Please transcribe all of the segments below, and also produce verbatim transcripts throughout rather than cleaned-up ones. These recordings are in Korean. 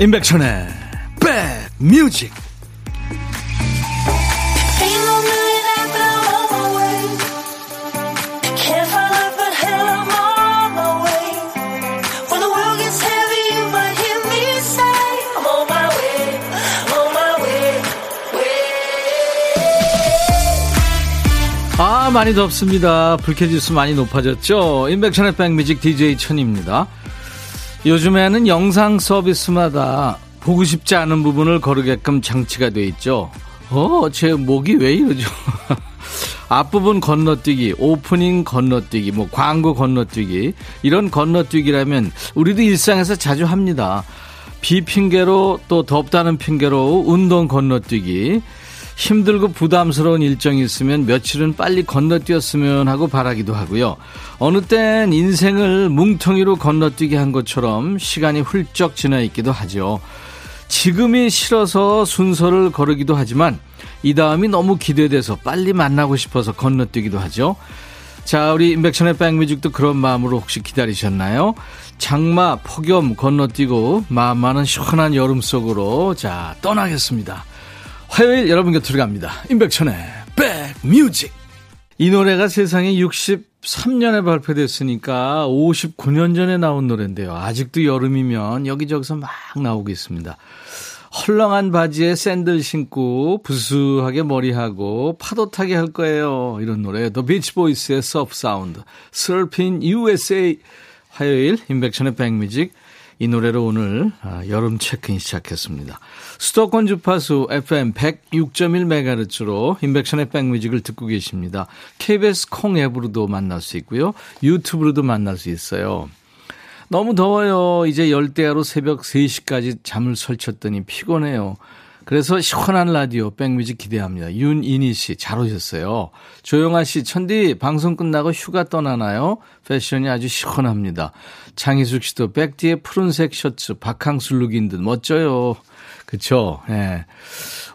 임백천의 백뮤직. 아, 많이 덥습니다. 불쾌지수 많이 높아졌죠. 임백천의 백뮤직 디제이 천입니다. 요즘에는 영상 서비스마다 보고 싶지 않은 부분을 거르게끔 장치가 돼 있죠. 어, 제 목이 왜 이러죠? 앞부분 건너뛰기, 오프닝 건너뛰기, 뭐 광고 건너뛰기, 이런 건너뛰기라면 우리도 일상에서 자주 합니다. 비 핑계로, 또 덥다는 핑계로 운동 건너뛰기, 힘들고 부담스러운 일정이 있으면 며칠은 빨리 건너뛰었으면 하고 바라기도 하고요. 어느 땐 인생을 뭉텅이로 건너뛰게 한 것처럼 시간이 훌쩍 지나 있기도 하죠. 지금이 싫어서 순서를 거르기도 하지만 이 다음이 너무 기대돼서 빨리 만나고 싶어서 건너뛰기도 하죠. 자, 우리 임백천의 백뮤직도 그런 마음으로 혹시 기다리셨나요? 장마, 폭염 건너뛰고 마음만은 시원한 여름 속으로 자 떠나겠습니다. 화요일 여러분 곁으로 갑니다. 임백천의 백뮤직. 이 노래가 세상에 육십삼 년에 발표됐으니까 오십구 년 전에 나온 노래인데요. 아직도 여름이면 여기저기서 막 나오고 있습니다. 헐렁한 바지에 샌들 신고 부수하게 머리하고 파도 타게 할 거예요. 이런 노래. 더 비치보이스의 Surf Sound, Surfin' 유에스에이. 화요일 임백천의 백뮤직. 이 노래로 오늘 여름 체크인 시작했습니다. 수도권 주파수 에프엠 백육 점 일 메가헤르츠로 인백션의 백뮤직을 듣고 계십니다. 케이비에스 콩 앱으로도 만날 수 있고요. 유튜브로도 만날 수 있어요. 너무 더워요. 이제 열대야로 새벽 세 시까지 잠을 설쳤더니 피곤해요. 그래서 시원한 라디오 백뮤직 기대합니다. 윤이니 씨, 잘 오셨어요. 조영아 씨, 천디 방송 끝나고 휴가 떠나나요? 패션이 아주 시원합니다. 장희숙 씨도 백디에 푸른색 셔츠 박항수 룩인 듯 멋져요. 그렇죠? 네.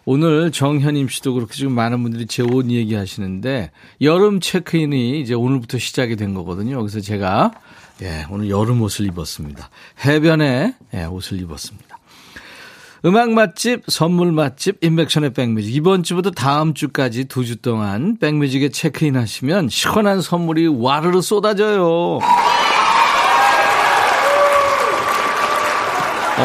오늘 정현임 씨도 그렇게 지금 많은 분들이 제 옷 얘기하시는데 여름 체크인이 이제 오늘부터 시작이 된 거거든요. 그래서 제가 예, 오늘 여름 옷을 입었습니다. 해변에 예, 옷을 입었습니다. 음악 맛집, 선물 맛집, 인백션의 백뮤직. 이번 주부터 다음 주까지 두 주 동안 백뮤직에 체크인 하시면 시원한 선물이 와르르 쏟아져요.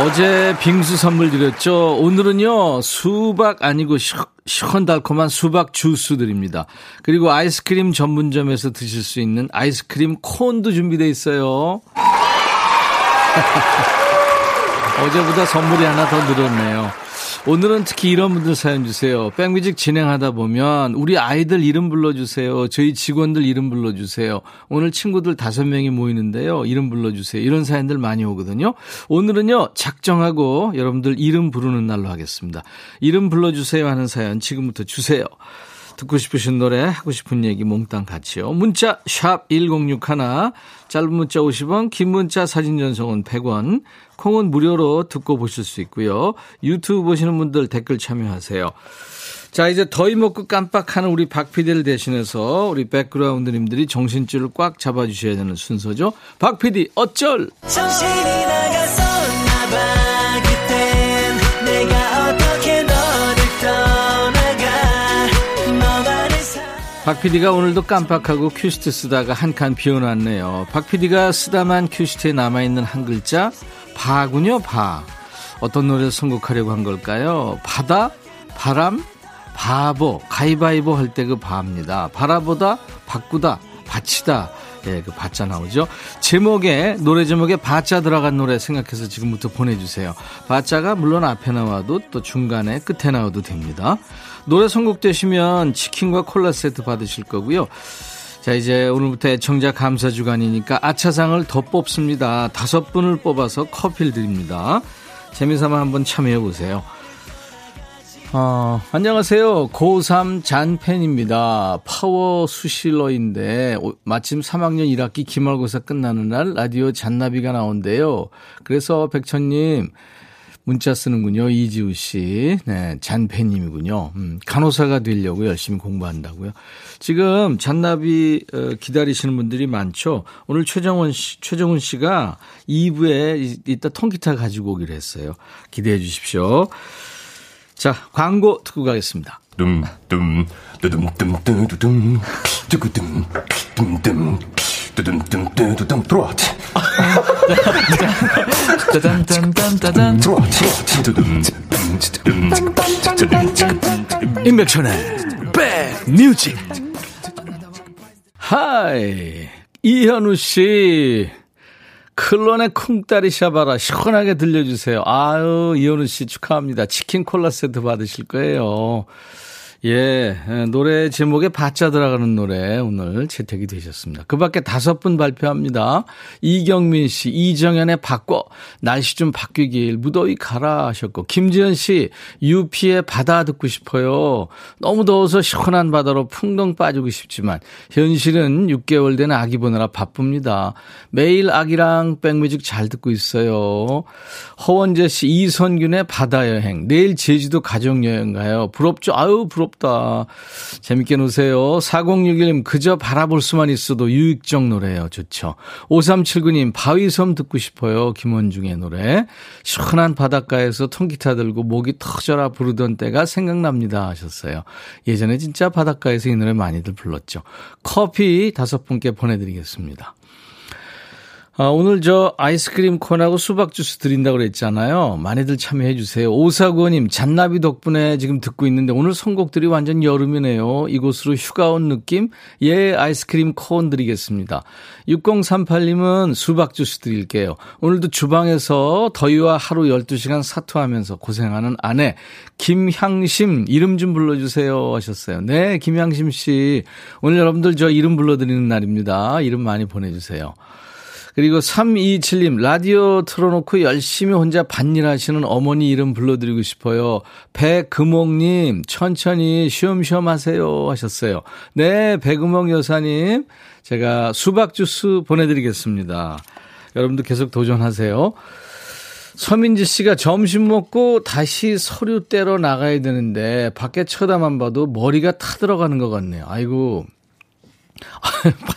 어제 빙수 선물 드렸죠. 오늘은요, 수박 아니고 시원달콤한 수박 주스 드립니다. 그리고 아이스크림 전문점에서 드실 수 있는 아이스크림 콘도 준비되어 있어요. 어제보다 선물이 하나 더 늘었네요. 오늘은 특히 이런 분들 사연 주세요. 백뮤직 진행하다 보면 우리 아이들 이름 불러주세요. 저희 직원들 이름 불러주세요. 오늘 친구들 다섯 명이 모이는데요. 이름 불러주세요. 이런 사연들 많이 오거든요. 오늘은요, 작정하고 여러분들 이름 부르는 날로 하겠습니다. 이름 불러주세요 하는 사연 지금부터 주세요. 듣고 싶으신 노래, 하고 싶은 얘기 몽땅 같이요. 문자 샵 천육십일, 짧은 문자 오십 원, 긴 문자 사진 전송은 백 원, 콩은 무료로 듣고 보실 수 있고요. 유튜브 보시는 분들 댓글 참여하세요. 자, 이제 더위 먹고 깜빡하는 우리 박피디를 대신해서 우리 백그라운드님들이 정신줄을 꽉 잡아주셔야 되는 순서죠. 박피디 어쩔. 정신이 나갔었나 봐 그땐 내가 어떻게 너를 떠나가. 박피디가 오늘도 깜빡하고 큐시트 쓰다가 한 칸 비워놨네요. 박피디가 쓰다만 큐시트에 남아있는 한 글자, 바군요. 바. 어떤 노래를 선곡하려고 한 걸까요? 바다, 바람, 바보, 가위바위보 할 때 그 바입니다. 바라보다, 바꾸다, 바치다. 예, 그 바자 나오죠. 제목에, 노래 제목에 바자 들어간 노래 생각해서 지금부터 보내주세요. 바자가 물론 앞에 나와도 또 중간에 끝에 나와도 됩니다. 노래 선곡되시면 치킨과 콜라 세트 받으실 거고요. 자, 이제 오늘부터 애청자 감사 주간이니까 아차상을 더 뽑습니다. 다섯 분을 뽑아서 커피를 드립니다. 재미삼아 한번 참여해보세요. 어, 안녕하세요. 고삼 잔팬입니다. 파워 수실러인데 마침 삼 학년 일 학기 기말고사 끝나는 날 라디오 잔나비가 나온대요. 그래서 백천님 문자 쓰는군요. 이지우 씨. 네, 잔패님이군요. 음, 간호사가 되려고 열심히 공부한다고요. 지금 잔나비 기다리시는 분들이 많죠. 오늘 최정훈 씨, 최정훈 씨가 이 부에 이따 통기타 가지고 오기로 했어요. 기대해 주십시오. 자, 광고 듣고 가겠습니다. 둠둠 두둠둠두둠 두구둠 둠둠 두둠둠두둠 들어와. 임백천의 백뮤직. 하이 이현우 씨, 클론의 쿵따리 샤바라 시원하게 들려주세요. 아유, 이현우 씨 축하합니다. 치킨 콜라 세트 받으실 거예요. 예, 노래 제목에 바짜 들어가는 노래 오늘 채택이 되셨습니다. 그 밖에 다섯 분 발표합니다. 이경민 씨, 이정현의 바꿔, 날씨 좀 바뀌길, 무더위 가라 하셨고, 김지현 씨, 유피의 바다 듣고 싶어요. 너무 더워서 시원한 바다로 풍덩 빠지고 싶지만 현실은 육 개월 된 아기 보느라 바쁩니다. 매일 아기랑 백뮤직 잘 듣고 있어요. 허원재 씨, 이선균의 바다여행, 내일 제주도 가족여행 가요. 부럽죠? 아유, 부럽죠? 부럽다. 재밌게 노세요. 사공육일 님, 그저 바라볼 수만 있어도 유익적 노래예요. 좋죠. 오삼칠구 님, 바위섬 듣고 싶어요. 김원중의 노래. 시원한 바닷가에서 통기타 들고 목이 터져라 부르던 때가 생각납니다 하셨어요. 예전에 진짜 바닷가에서 이 노래 많이들 불렀죠. 커피 다섯 분께 보내드리겠습니다. 아, 오늘 저 아이스크림 콘하고 수박 주스 드린다고 그랬잖아요. 많이들 참여해 주세요. 오사구오 님, 잔나비 덕분에 지금 듣고 있는데 오늘 선곡들이 완전 여름이네요. 이곳으로 휴가 온 느낌? 예, 아이스크림 콘 드리겠습니다. 육공삼팔 님은 수박 주스 드릴게요. 오늘도 주방에서 더위와 하루 열두 시간 사투하면서 고생하는 아내 김향심 이름 좀 불러주세요 하셨어요. 네, 김향심 씨, 오늘 여러분들 저 이름 불러드리는 날입니다. 이름 많이 보내주세요. 그리고 삼이칠 님, 라디오 틀어놓고 열심히 혼자 밭일 하시는 어머니 이름 불러드리고 싶어요. 배금옥님, 천천히 쉬엄쉬엄 하세요 하셨어요. 네, 배금옥 여사님, 제가 수박주스 보내드리겠습니다. 여러분도 계속 도전하세요. 서민지 씨가 점심 먹고 다시 서류 떼러 나가야 되는데 밖에 쳐다만 봐도 머리가 타들어가는 것 같네요. 아이고.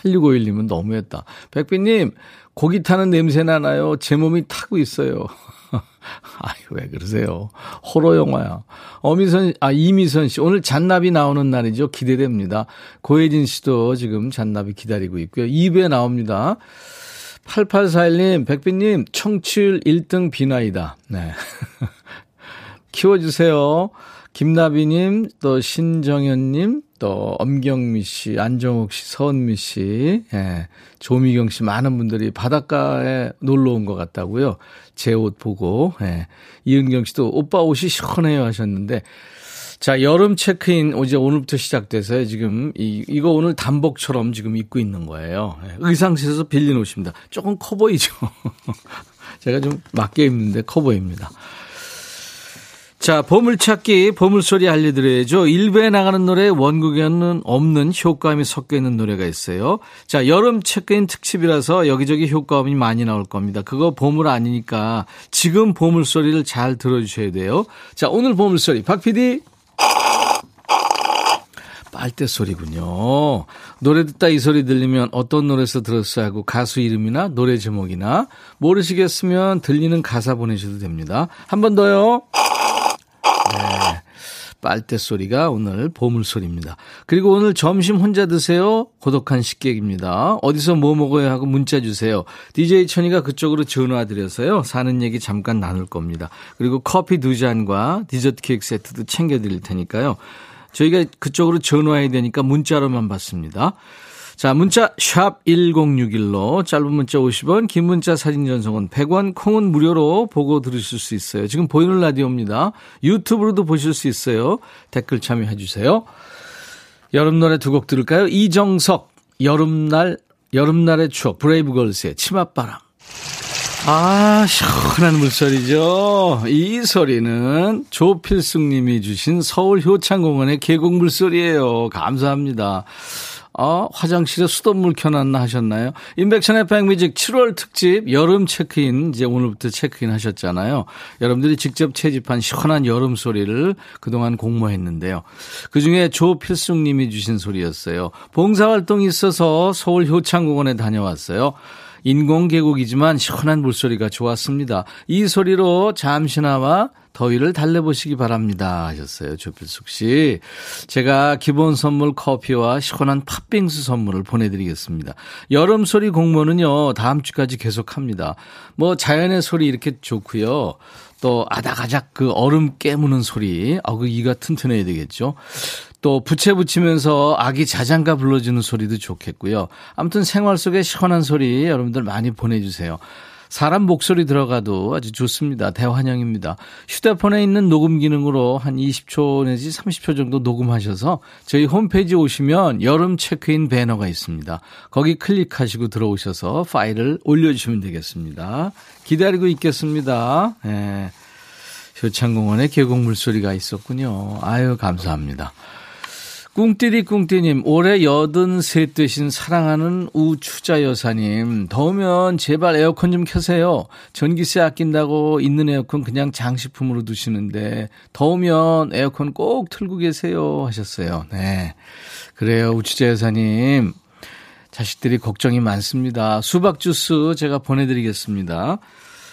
팔육오일 님은 너무했다. 백비님, 고기 타는 냄새 나나요? 제 몸이 타고 있어요. 아유, 왜 그러세요? 호러 영화야. 어미선, 아, 이미선 씨, 오늘 잔나비 나오는 날이죠. 기대됩니다. 고혜진 씨도 지금 잔나비 기다리고 있고요. 이 부에 나옵니다. 팔팔사일 님, 백비님, 청취율 일 등 비나이다. 네. 키워주세요. 김나비님, 또 신정현님, 또 엄경미 씨, 안정욱 씨, 서은미 씨, 예, 조미경 씨, 많은 분들이 바닷가에 놀러 온 것 같다고요. 제 옷 보고. 예, 이은경 씨도 오빠 옷이 시원해요 하셨는데, 자, 여름 체크인 이제 오늘부터 시작돼서요. 지금 이, 이거 오늘 단복처럼 지금 입고 있는 거예요. 예, 의상실에서 빌린 옷입니다. 조금 커 보이죠. 제가 좀 맞게 입는데 커 보입니다. 자, 보물찾기, 보물소리 알려드려야죠. 일부에 나가는 노래 원곡에는 없는 효과음이 섞여 있는 노래가 있어요. 자, 여름 체크인 특집이라서 여기저기 효과음이 많이 나올 겁니다. 그거 보물 아니니까 지금 보물소리를 잘 들어주셔야 돼요. 자, 오늘 보물소리 박피디. 빨대 소리군요. 노래 듣다 이 소리 들리면 어떤 노래에서 들었어요 하고 가수 이름이나 노래 제목이나 모르시겠으면 들리는 가사 보내셔도 됩니다. 한 번 더요. 네, 빨대 소리가 오늘 보물 소리입니다. 그리고 오늘 점심 혼자 드세요? 고독한 식객입니다. 어디서 뭐 먹어요? 하고 문자 주세요. 디제이 천이가 그쪽으로 전화드려서요. 사는 얘기 잠깐 나눌 겁니다. 그리고 커피 두 잔과 디저트 케이크 세트도 챙겨드릴 테니까요. 저희가 그쪽으로 전화해야 되니까 문자로만 받습니다. 자, 문자 샵 일공육일로 짧은 문자 오십 원, 긴 문자 사진 전송은 백 원, 콩은 무료로 보고 들으실 수 있어요. 지금 보이는 라디오입니다. 유튜브로도 보실 수 있어요. 댓글 참여해 주세요. 여름 노래 두 곡 들을까요? 이정석, 여름날, 여름날의 추억, 브레이브걸스의 치맛바람. 아, 시원한 물소리죠. 이 소리는 조필숙 님이 주신 서울 효창공원의 계곡 물소리예요. 감사합니다. 아, 화장실에 수돗물 켜놨나 하셨나요? 임백천의 백뮤직 칠월 특집 여름 체크인, 이제 오늘부터 체크인 하셨잖아요. 여러분들이 직접 채집한 시원한 여름 소리를 그동안 공모했는데요. 그중에 조필숙 님이 주신 소리였어요. 봉사활동이 있어서 서울 효창공원에 다녀왔어요. 인공 계곡이지만 시원한 물소리가 좋았습니다. 이 소리로 잠시나마 더위를 달래보시기 바랍니다 하셨어요. 조필숙 씨, 제가 기본 선물 커피와 시원한 팥빙수 선물을 보내드리겠습니다. 여름 소리 공모는요 다음 주까지 계속합니다. 뭐 자연의 소리 이렇게 좋고요, 또 아닥아닥 그 얼음 깨무는 소리, 아, 그 이가 튼튼해야 되겠죠. 또 부채 붙이면서 아기 자장가 불러주는 소리도 좋겠고요. 아무튼 생활 속의 시원한 소리 여러분들 많이 보내주세요. 사람 목소리 들어가도 아주 좋습니다. 대환영입니다. 휴대폰에 있는 녹음 기능으로 한 이십 초 내지 삼십 초 정도 녹음하셔서 저희 홈페이지 오시면 여름 체크인 배너가 있습니다. 거기 클릭하시고 들어오셔서 파일을 올려주시면 되겠습니다. 기다리고 있겠습니다. 예. 효창공원에 계곡 물소리가 있었군요. 아유, 감사합니다. 꿍띠리꿍띠님, 올해 여든 셋 되신 사랑하는 우추자 여사님, 더우면 제발 에어컨 좀 켜세요. 전기세 아낀다고 있는 에어컨 그냥 장식품으로 두시는데 더우면 에어컨 꼭 틀고 계세요 하셨어요. 네, 그래요 우추자 여사님, 자식들이 걱정이 많습니다. 수박 주스 제가 보내드리겠습니다.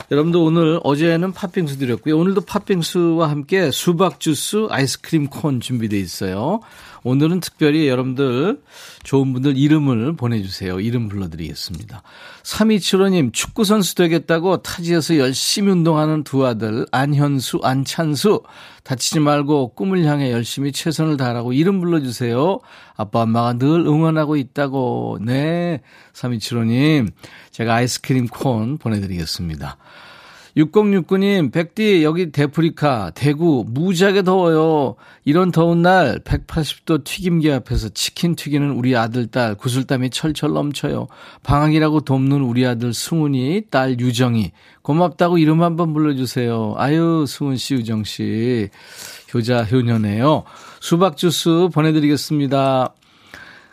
여러분도 오늘, 어제는 팥빙수 드렸고요. 오늘도 팥빙수와 함께 수박 주스, 아이스크림 콘 준비되어 있어요. 오늘은 특별히 여러분들 좋은 분들 이름을 보내주세요. 이름 불러드리겠습니다. 삼이칠오 님, 축구선수 되겠다고 타지에서 열심히 운동하는 두 아들 안현수, 안찬수, 다치지 말고 꿈을 향해 열심히 최선을 다하라고 이름 불러주세요. 아빠 엄마가 늘 응원하고 있다고. 네, 삼이칠오 님, 제가 아이스크림 콘 보내드리겠습니다. 육공육구 님, 백디 여기 대프리카 대구 무지하게 더워요. 이런 더운 날 백팔십 도 튀김기 앞에서 치킨 튀기는 우리 아들 딸 구슬땀이 철철 넘쳐요. 방학이라고 돕는 우리 아들 승훈이, 딸 유정이 고맙다고 이름 한번 불러주세요. 아유, 승훈씨, 유정씨 효자 효녀네요. 수박주스 보내드리겠습니다.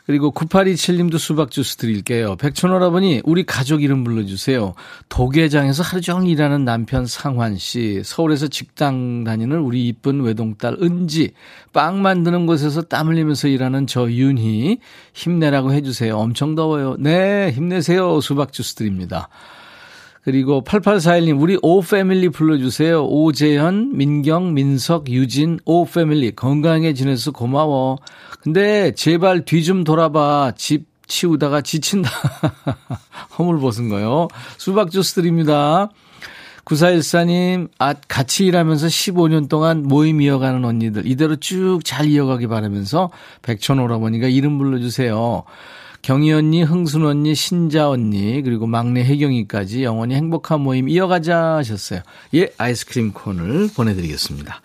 그리고 구팔이칠 님도 수박주스 드릴게요. 백촌오라버니, 우리 가족 이름 불러주세요. 도계장에서 하루 종일 일하는 남편 상환씨, 서울에서 직장 다니는 우리 이쁜 외동딸 은지, 빵 만드는 곳에서 땀 흘리면서 일하는 저 윤희, 힘내라고 해주세요. 엄청 더워요. 네, 힘내세요. 수박주스 드립니다. 그리고 팔팔사일 님, 우리 오패밀리 불러주세요. 오재현, 민경, 민석, 유진, 오패밀리 건강하게 지내서 고마워. 근데 제발 뒤 좀 돌아봐. 집 치우다가 지친다. 허물 벗은 거요. 수박주스 드립니다. 구사일사 님, 아, 같이 일하면서 십오 년 동안 모임 이어가는 언니들 이대로 쭉 잘 이어가기 바라면서 백천오라버니가 이름 불러주세요. 경희 언니, 흥순 언니, 신자 언니, 그리고 막내 혜경이까지 영원히 행복한 모임 이어가자 하셨어요. 예, 아이스크림 콘을 보내드리겠습니다.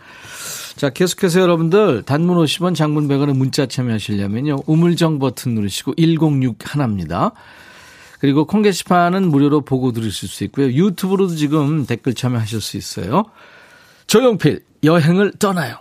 자, 계속해서 여러분들 단문 오십 원, 장문 백 원에 문자 참여하시려면요, 우물정 버튼 누르시고 일공육 하나입니다. 그리고 콩 게시판은 무료로 보고 들으실 수 있고요. 유튜브로도 지금 댓글 참여하실 수 있어요. 조용필, 여행을 떠나요.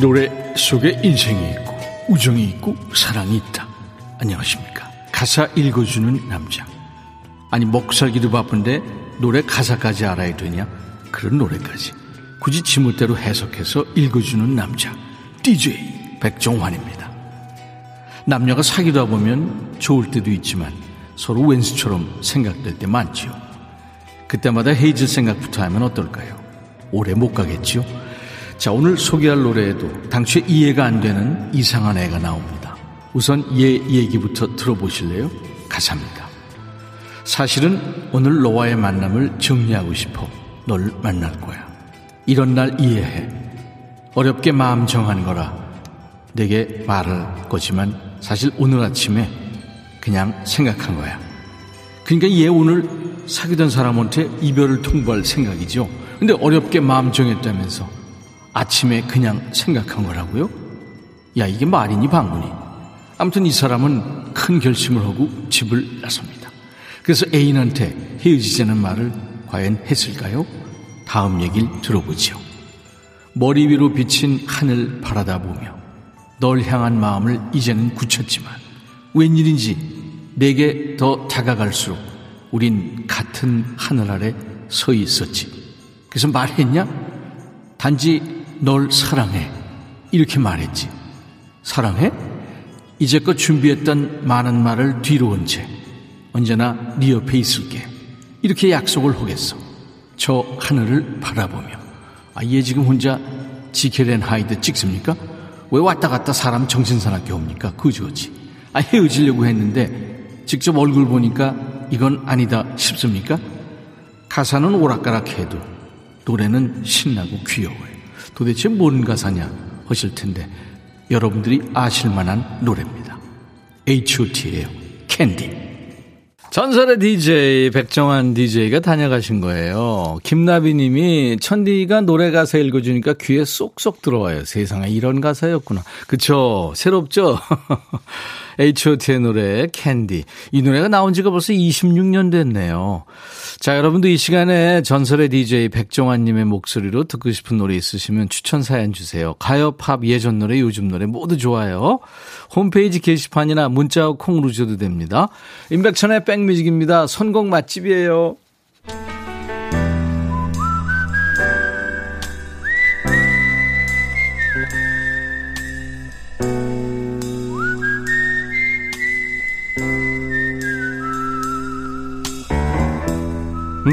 노래 속에 인생이 있고 우정이 있고 사랑이 있다. 안녕하십니까. 가사 읽어주는 남자. 아니, 먹살기도 바쁜데 노래 가사까지 알아야 되냐? 그런 노래까지 굳이 지멋대로 해석해서 읽어주는 남자, 디제이 백종환입니다. 남녀가 사귀다 보면 좋을 때도 있지만 서로 웬수처럼 생각될 때 많지요. 그때마다 헤이즐 생각부터 하면 어떨까요? 오래 못 가겠지요. 자, 오늘 소개할 노래에도 당초에 이해가 안 되는 이상한 애가 나옵니다. 우선 얘 얘기부터 들어보실래요? 가사입니다. 사실은 오늘 너와의 만남을 정리하고 싶어 널 만날 거야. 이런 날 이해해. 어렵게 마음 정한 거라 내게 말할 거지만 사실 오늘 아침에 그냥 생각한 거야. 그러니까 얘 오늘 사귀던 사람한테 이별을 통보할 생각이죠. 근데 어렵게 마음 정했다면서 아침에 그냥 생각한 거라고요? 야, 이게 말이니 방문이. 아무튼 이 사람은 큰 결심을 하고 집을 나섭니다. 그래서 애인한테 헤어지자는 말을 과연 했을까요? 다음 얘기를 들어보죠. 머리 위로 비친 하늘 바라다보며 널 향한 마음을 이제는 굳혔지만 웬일인지 내게 더 다가갈수록 우린 같은 하늘 아래 서 있었지. 그래서 말했냐? 단지 널 사랑해 이렇게 말했지. 사랑해? 이제껏 준비했던 많은 말을 뒤로 온 채 언제나 네 옆에 있을게 이렇게 약속을 하겠어. 저 하늘을 바라보며. 아, 얘 지금 혼자 지켈앤 하이드 찍습니까? 왜 왔다 갔다 사람 정신사납게 옵니까? 그지그지. 아, 헤어지려고 했는데 직접 얼굴 보니까 이건 아니다 싶습니까? 가사는 오락가락해도 노래는 신나고 귀여워요. 도대체 뭔 가사냐 하실 텐데 여러분들이 아실만한 노래입니다. 에이치 오.T예요. 캔디. 전설의 디제이 백정환 디제이가 다녀가신 거예요. 김나비님이 천디가 노래 가사 읽어주니까 귀에 쏙쏙 들어와요. 세상에 이런 가사였구나. 그쵸? 새롭죠? 에이치 오.T의 노래 캔디. 이 노래가 나온 지가 벌써 이십육 년 됐네요. 자, 여러분도 이 시간에 전설의 디제이 백정환님의 목소리로 듣고 싶은 노래 있으시면 추천 사연 주세요. 가요, 팝, 예전 노래, 요즘 노래 모두 좋아요. 홈페이지 게시판이나 문자 콩으로 주셔도 됩니다. 임백천의 백뮤직입니다. 선곡 맛집이에요.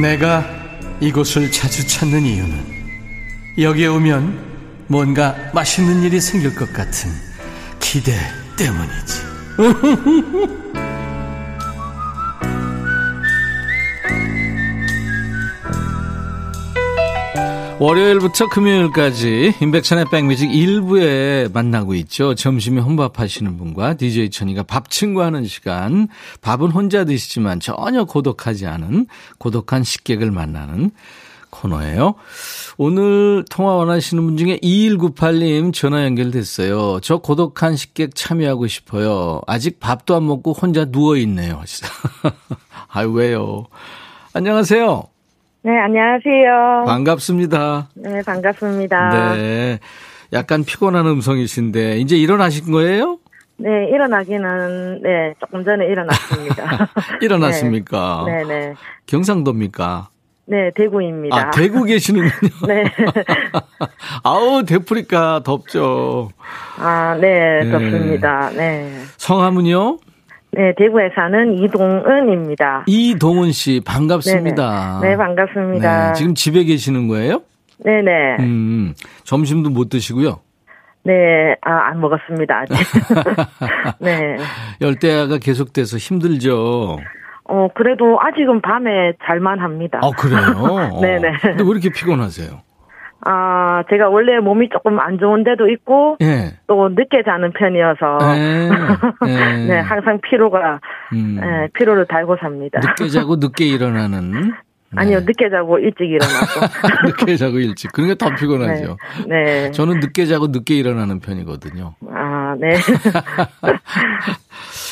내가 이곳을 자주 찾는 이유는 여기에 오면 뭔가 맛있는 일이 생길 것 같은 기대 때문이지. 월요일부터 금요일까지 임백천의 백뮤직 일부에 만나고 있죠. 점심에 혼밥하시는 분과 디제이 천이가 밥 친구하는 시간. 밥은 혼자 드시지만 전혀 고독하지 않은 고독한 식객을 만나는 코너예요. 오늘 통화 원하시는 분 중에 이일구팔 님 전화 연결됐어요. 저 고독한 식객 참여하고 싶어요. 아직 밥도 안 먹고 혼자 누워있네요. 아, 왜요? 안녕하세요. 네, 안녕하세요. 반갑습니다. 네, 반갑습니다. 네, 약간 피곤한 음성이신데 이제 일어나신 거예요? 네, 일어나기는 네 조금 전에 일어났습니다. 일어났습니까? 네, 네. 경상도입니까? 네, 대구입니다. 아, 대구 계시는군요. 네. 아우, 대프리카 덥죠. 아, 네, 네, 덥습니다. 네. 성함은요? 네, 대구에 사는 이동은입니다. 이동은 씨, 반갑습니다. 네네. 네, 반갑습니다. 네, 지금 집에 계시는 거예요? 네네. 음, 점심도 못 드시고요? 네, 아, 안 먹었습니다, 아직. 네. 열대야가 계속돼서 힘들죠? 어, 그래도 아직은 밤에 잘만 합니다. 아, 그래요? 네네. 어. 근데 왜 이렇게 피곤하세요? 아, 제가 원래 몸이 조금 안 좋은 데도 있고, 예. 또 늦게 자는 편이어서, 예. 예. 네, 항상 피로가, 음. 예, 피로를 달고 삽니다. 늦게 자고 늦게 일어나는? 네. 아니요, 늦게 자고 일찍 일어나고. 늦게 자고 일찍. 그러니까 더 피곤하죠. 네. 네. 저는 늦게 자고 늦게 일어나는 편이거든요. 아, 네.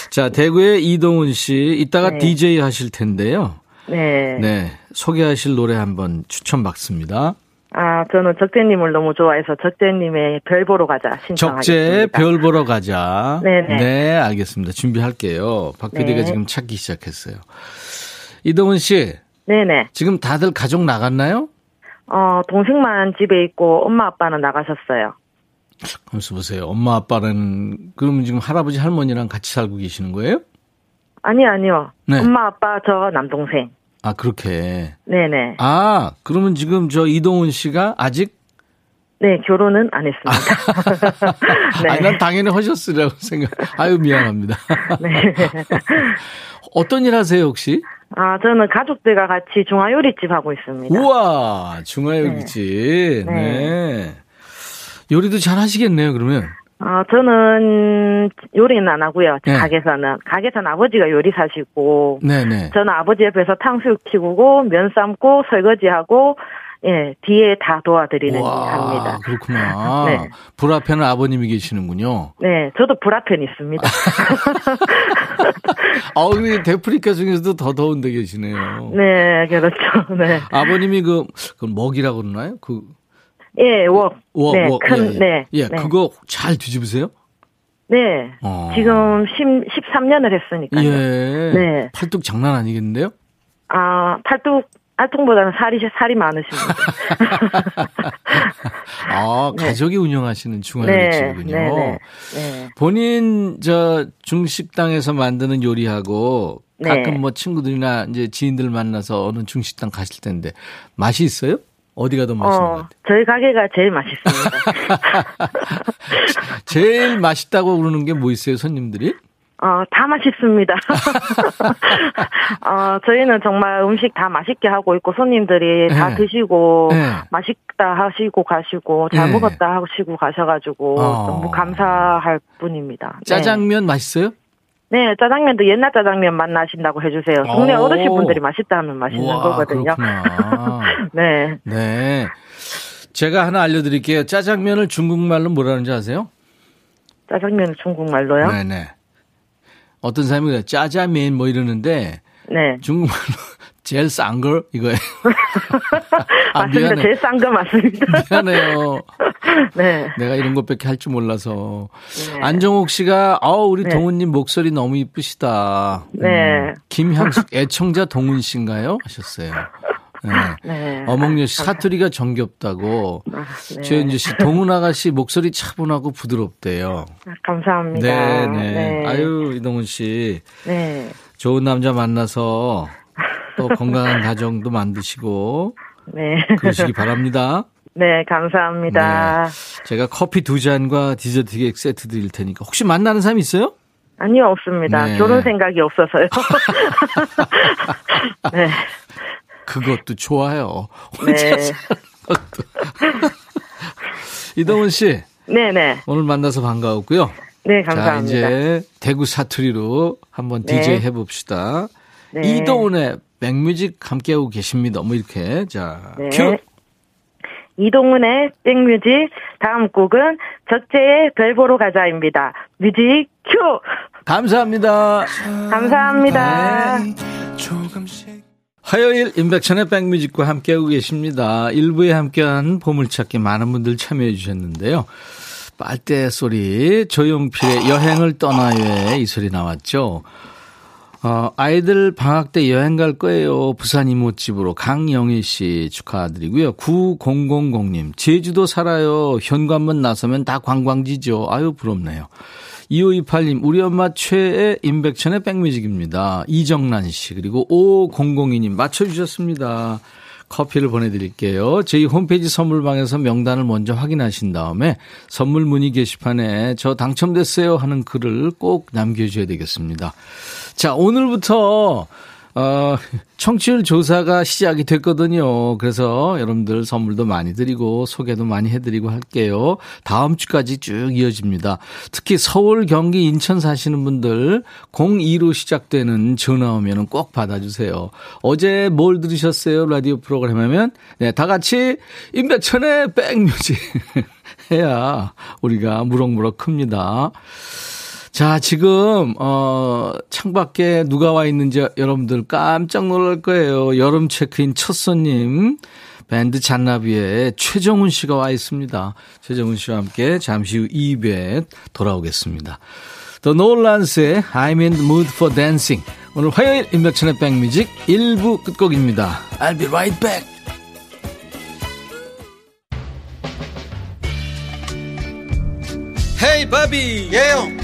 자, 대구의 이동훈 씨, 이따가 네. 디제이 하실 텐데요. 네. 네. 소개하실 노래 한번 추천받습니다. 아, 저는 적재님을 너무 좋아해서 적재님의 별 보러 가자 신청하겠습니다. 적재 별 보러 가자. 네네. 네, 알겠습니다. 준비할게요. 박 피디가 네. 지금 찾기 시작했어요. 이동훈 씨. 네네. 지금 다들 가족 나갔나요? 어, 동생만 집에 있고 엄마 아빠는 나가셨어요. 가만있어 보세요. 엄마 아빠는 그럼 지금 할아버지 할머니랑 같이 살고 계시는 거예요? 아니요, 아니요. 네. 엄마 아빠 저 남동생. 아, 그렇게. 네네. 아, 그러면 지금 저 이동훈 씨가 아직? 네, 결혼은 안 했습니다. 네. 아, 난 당연히 하셨으라고 생각. 아유, 미안합니다. 네. 어떤 일 하세요, 혹시? 아, 저는 가족들과 같이 중화요리집 하고 있습니다. 우와, 중화요리집. 네. 네. 네. 요리도 잘 하시겠네요, 그러면. 아, 저는 요리는 안 하고요. 네. 가게에서는. 가게에서는 아버지가 요리사시고. 네네. 저는 아버지 옆에서 탕수육 튀기고, 면 삶고, 설거지하고, 예, 뒤에 다 도와드리는 일합니다. 그렇구나. 네. 불 앞에는 아버님이 계시는군요. 네, 저도 불 앞에는 있습니다. 아, 우리 대프리카 중에서도 더 더운 데 계시네요. 네, 그렇죠. 네. 아버님이 그, 그 먹이라고 그러나요? 그 예, 웍. 웍, 네, 웍. 큰, 예, 네. 예, 네. 그거 잘 뒤집으세요? 네. 어. 지금 십삼 년을 했으니까요. 예. 네. 팔뚝 장난 아니겠는데요? 아, 팔뚝, 팔뚝보다는 살이, 살이 많으십니다. 아, 네. 가족이 운영하시는 중화요리집이군요. 네, 네, 네. 본인, 저, 중식당에서 만드는 요리하고 네. 가끔 뭐 친구들이나 이제 지인들 만나서 어느 중식당 가실 텐데 맛이 있어요? 어디가 더 맛있는 어, 것 같아요? 저희 가게가 제일 맛있습니다. 제일 맛있다고 그러는 게 뭐 있어요, 손님들이? 어, 다 맛있습니다. 어, 저희는 정말 음식 다 맛있게 하고 있고 손님들이 네. 다 드시고 네. 맛있다 하시고 가시고 잘 네. 먹었다 하시고 가셔가지고 어. 너무 감사할 뿐입니다. 짜장면 네. 맛있어요? 네, 짜장면도 옛날 짜장면 맛 나신다고 해주세요. 동네 어르신분들이 맛있다 하면 맛있는 우와, 거거든요. 네. 네. 제가 하나 알려드릴게요. 짜장면을 중국말로 뭐라는지 아세요? 짜장면을 중국말로요? 네네. 어떤 사람이 그래요. 짜장면 뭐 이러는데. 네. 중국말로 제일 싼 걸 이거예요. 아, 맞습니다. 미안해. 제일 싼 거 맞습니다. 미안해요. 네. 내가 이런 것밖에 할 줄 몰라서. 네. 안정옥 씨가 아우 우리 네. 동훈님 목소리 너무 이쁘시다. 네. 음, 김향숙 애청자 동훈 씨인가요? 하셨어요. 네. 네. 어몽여 씨 사투리가 정겹다고. 네. 최은주 씨 동훈 아가씨 목소리 차분하고 부드럽대요. 감사합니다. 네, 네. 네. 아유 이동훈 씨. 네. 좋은 남자 만나서. 또 건강한 가정도 만드시고 네. 그러시기 바랍니다. 네, 감사합니다. 네. 제가 커피 두 잔과 디저트 케이크 세트 드릴 테니까 혹시 만나는 사람 있어요? 아니요, 없습니다. 네. 결혼 생각이 없어서요. 네. 그것도 좋아요. 혼자 네. 이동훈 씨. 네, 네. 오늘 만나서 반가웠고요. 네, 감사합니다. 자, 이제 대구 사투리로 한번 네. 디제이 해봅시다. 네. 이동훈의 백뮤직 함께하고 계십니다. 뭐 이렇게 자 네. 큐. 이동훈의 백뮤직 다음 곡은 적재의 별 보러 가자입니다. 뮤직 큐. 감사합니다. 감사합니다. 조금씩. 화요일 임백천의 백뮤직과 함께하고 계십니다. 일부에 함께한 보물찾기 많은 분들 참여해 주셨는데요. 빨대 소리 조용필의 여행을 떠나요에 이 소리 나왔죠. 어, 아이들 방학 때 여행 갈 거예요. 부산 이모집으로 강영희 씨 축하드리고요. 구공공공 님 제주도 살아요. 현관문 나서면 다 관광지죠. 아유 부럽네요. 이오이팔 님 우리 엄마 최애 임백천의 백뮤직입니다. 이정란 씨 그리고 오공공이 님 맞춰주셨습니다. 커피를 보내드릴게요. 저희 홈페이지 선물방에서 명단을 먼저 확인하신 다음에 선물 문의 게시판에 저 당첨됐어요 하는 글을 꼭 남겨주셔야 되겠습니다. 자, 오늘부터 어, 청취율 조사가 시작이 됐거든요. 그래서 여러분들 선물도 많이 드리고 소개도 많이 해드리고 할게요. 다음 주까지 쭉 이어집니다. 특히 서울, 경기, 인천 사시는 분들 공이로 시작되는 전화 오면 꼭 받아주세요. 어제 뭘 들으셨어요? 라디오 프로그램 하면 네, 다 같이 임백천의 백뮤직 해야 우리가 무럭무럭 큽니다. 자, 지금 어 창밖에 누가 와 있는지 여러분들 깜짝 놀랄 거예요. 여름 체크인 첫 손님 밴드 잔나비의 최정훈 씨가 와 있습니다. 최정훈 씨와 함께 잠시 후 이 부에 돌아오겠습니다. The Nolan스의 I'm in the mood for dancing. 오늘 화요일 임백천의 백뮤직 일 부 끝곡입니다. I'll be right back. Hey, 바비. 예영. Yeah.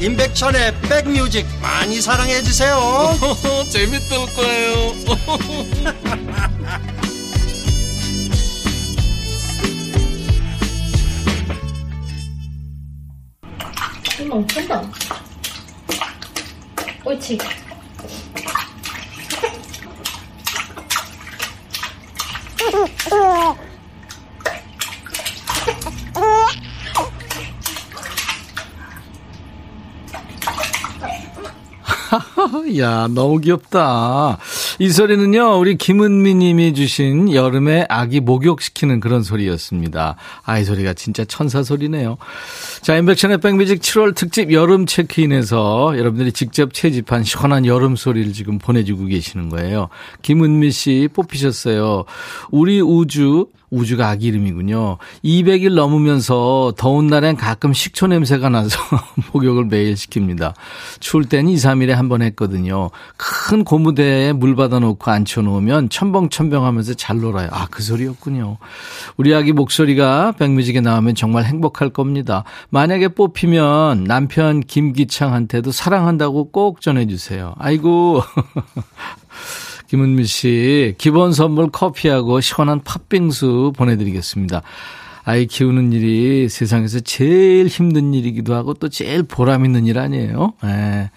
임백천의 백뮤직 많이 사랑해 주세요. 재밌을 거예요. 괜찮아. 옳지. 야, 너무 귀엽다. 이 소리는요, 우리 김은미 님이 주신 여름에 아기 목욕시키는 그런 소리였습니다. 아이 소리가 진짜 천사 소리네요. 자, 임백천의 백뮤직 칠월 특집 여름 체크인에서 여러분들이 직접 채집한 시원한 여름 소리를 지금 보내주고 계시는 거예요. 김은미 씨 뽑히셨어요. 우리 우주, 우주가 아기 이름이군요. 이백 일 넘으면서 더운 날엔 가끔 식초 냄새가 나서 목욕을 매일 시킵니다. 추울 땐 이, 삼 일에 한 번 했거든요. 큰 고무대에 물 받아놓고 앉혀놓으면 첨벙첨벙하면서 잘 놀아요. 아, 그 소리였군요. 우리 아기 목소리가 백뮤직에 나오면 정말 행복할 겁니다. 만약에 뽑히면 남편 김기창한테도 사랑한다고 꼭 전해주세요. 아이고... 김은미 씨, 기본 선물 커피하고 시원한 팥빙수 보내드리겠습니다. 아이 키우는 일이 세상에서 제일 힘든 일이기도 하고 또 제일 보람 있는 일 아니에요? 네.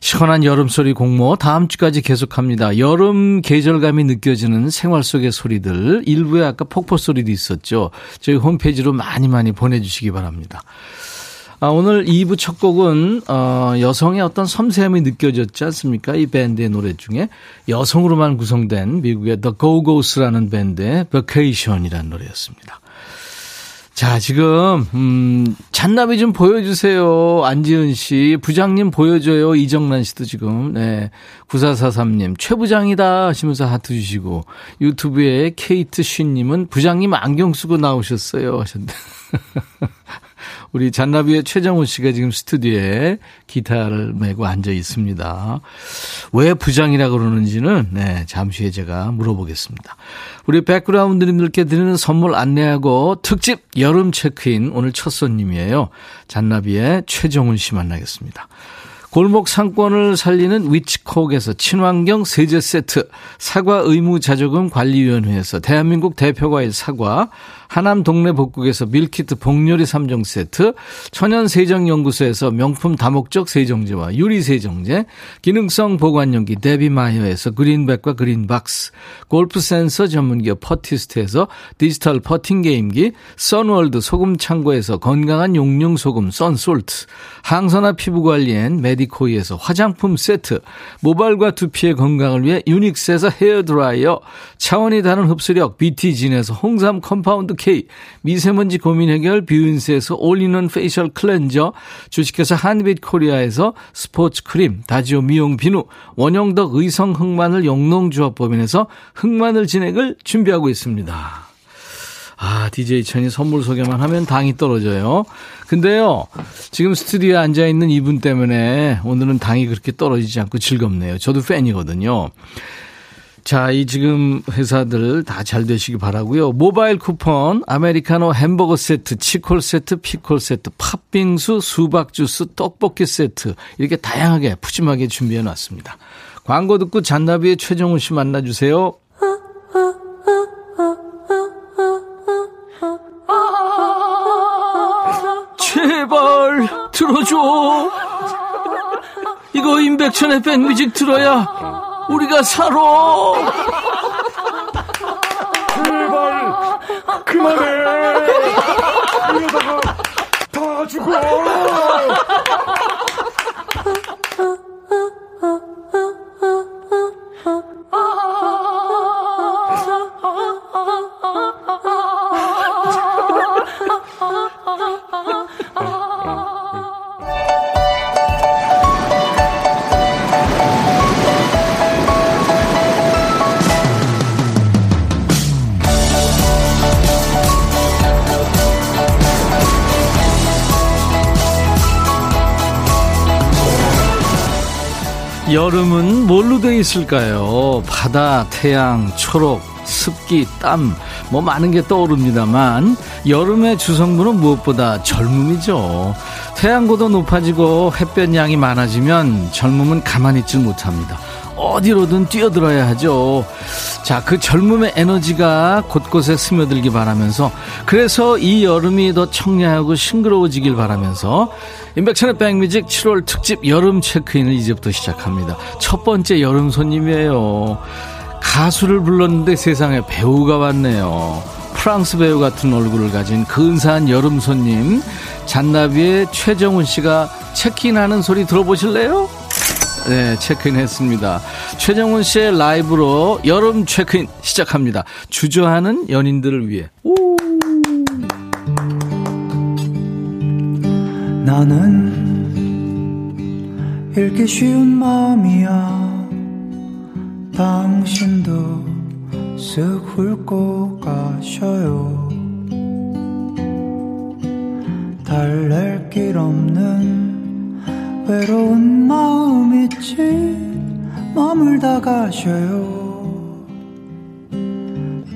시원한 여름소리 공모 다음 주까지 계속합니다. 여름 계절감이 느껴지는 생활 속의 소리들, 일부에 아까 폭포 소리도 있었죠. 저희 홈페이지로 많이 많이 보내주시기 바랍니다. 아, 오늘 이 부 첫 곡은 어, 여성의 어떤 섬세함이 느껴졌지 않습니까? 이 밴드의 노래 중에 여성으로만 구성된 미국의 The Go-Go's라는 밴드의 Vacation이라는 노래였습니다. 자, 지금 음, 잔나비 좀 보여주세요. 안지은 씨, 부장님 보여줘요. 이정란 씨도 지금 네, 구사사삼 님 최 부장이다 하시면서 하트 주시고, 유튜브에 케이트 쉰님은 부장님 안경 쓰고 나오셨어요 하셨는데 우리 잔나비의 최정훈 씨가 지금 스튜디오에 기타를 메고 앉아 있습니다. 왜 부장이라고 그러는지는 네, 잠시 후에 제가 물어보겠습니다. 우리 백그라운드님들께 드리는 선물 안내하고 특집 여름 체크인 오늘 첫 손님이에요. 잔나비의 최정훈 씨 만나겠습니다. 골목 상권을 살리는 위치콕에서 친환경 세제 세트, 사과 의무자조금관리위원회에서 대한민국 대표과일 사과, 하남 동네 복국에서 밀키트 복요리 삼 종 세트, 천연세정연구소에서 명품 다목적 세정제와 유리세정제, 기능성 보관용기 데비마이어에서 그린백과 그린박스, 골프센서 전문기업 퍼티스트에서 디지털 퍼팅게임기, 선월드 소금창고에서 건강한 용융소금 선솔트, 항산화 피부관리엔 메디 코이에서 화장품 세트, 모발과 두피의 건강을 위해 유닉스에서 헤어드라이어, 차원이 다른 흡수력 비티진에서 홍삼 컴파운드 K, 미세먼지 고민 해결 뷰인스에서 올인원 페이셜 클렌저, 주식회사 한빛코리아에서 스포츠 크림, 다지오 미용 비누, 원형덕 의성 흑마늘 영농조합법인에서 흑마늘 진액을 준비하고 있습니다. 아, 디제이 천이 선물 소개만 하면 당이 떨어져요. 근데요, 지금 스튜디오에 앉아있는 이분 때문에 오늘은 당이 그렇게 떨어지지 않고 즐겁네요. 저도 팬이거든요. 자, 이 지금 회사들 다 잘 되시기 바라고요. 모바일 쿠폰, 아메리카노 햄버거 세트, 치콜 세트, 피콜 세트, 팥빙수, 수박 주스, 떡볶이 세트, 이렇게 다양하게 푸짐하게 준비해놨습니다. 광고 듣고 잔나비의 최정훈 씨 만나주세요. 제발 들어줘. 이거 임백천의 백뮤직 들어야 우리가 살아. 제발 그만해. 이러다가 다 죽어. 여름은 뭘로 돼 있을까요? 바다, 태양, 초록, 습기, 땀, 뭐 많은 게 떠오릅니다만 여름의 주성분은 무엇보다 젊음이죠. 태양고도 높아지고 햇볕 양이 많아지면 젊음은 가만히 있지 못합니다. 어디로든 뛰어들어야 하죠. 자, 그 젊음의 에너지가 곳곳에 스며들기 바라면서, 그래서 이 여름이 더 청량하고 싱그러워지길 바라면서 임백천의 백뮤직 칠월 특집 여름 체크인을 이제부터 시작합니다. 첫 번째 여름 손님이에요. 가수를 불렀는데 세상에 배우가 왔네요. 프랑스 배우 같은 얼굴을 가진 근사한 여름 손님, 잔나비의 최정훈 씨가 체크인하는 소리 들어보실래요? 네, 체크인 했습니다. 최정훈 씨의 라이브로 여름 체크인 시작합니다. 주저하는 연인들을 위해. 오! 나는 읽기 쉬운 마음이야. 당신도 쓱 훑고 가셔요. 달랠 길 없는 외로운 마음 있지 머물다 가셔요.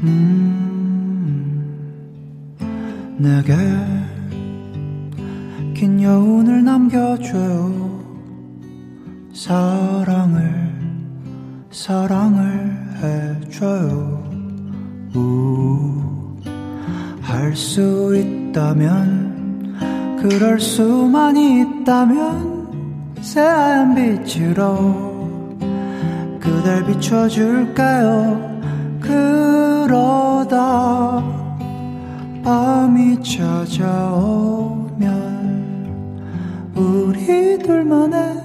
음, 내게 긴 여운을 남겨줘요. 사랑을 사랑을 해줘요. 할 수 있다면, 그럴 수만 있다면 새하얀 빛으로 그댈 비춰줄까요? 그러다 밤이 찾아오면 우리 둘만의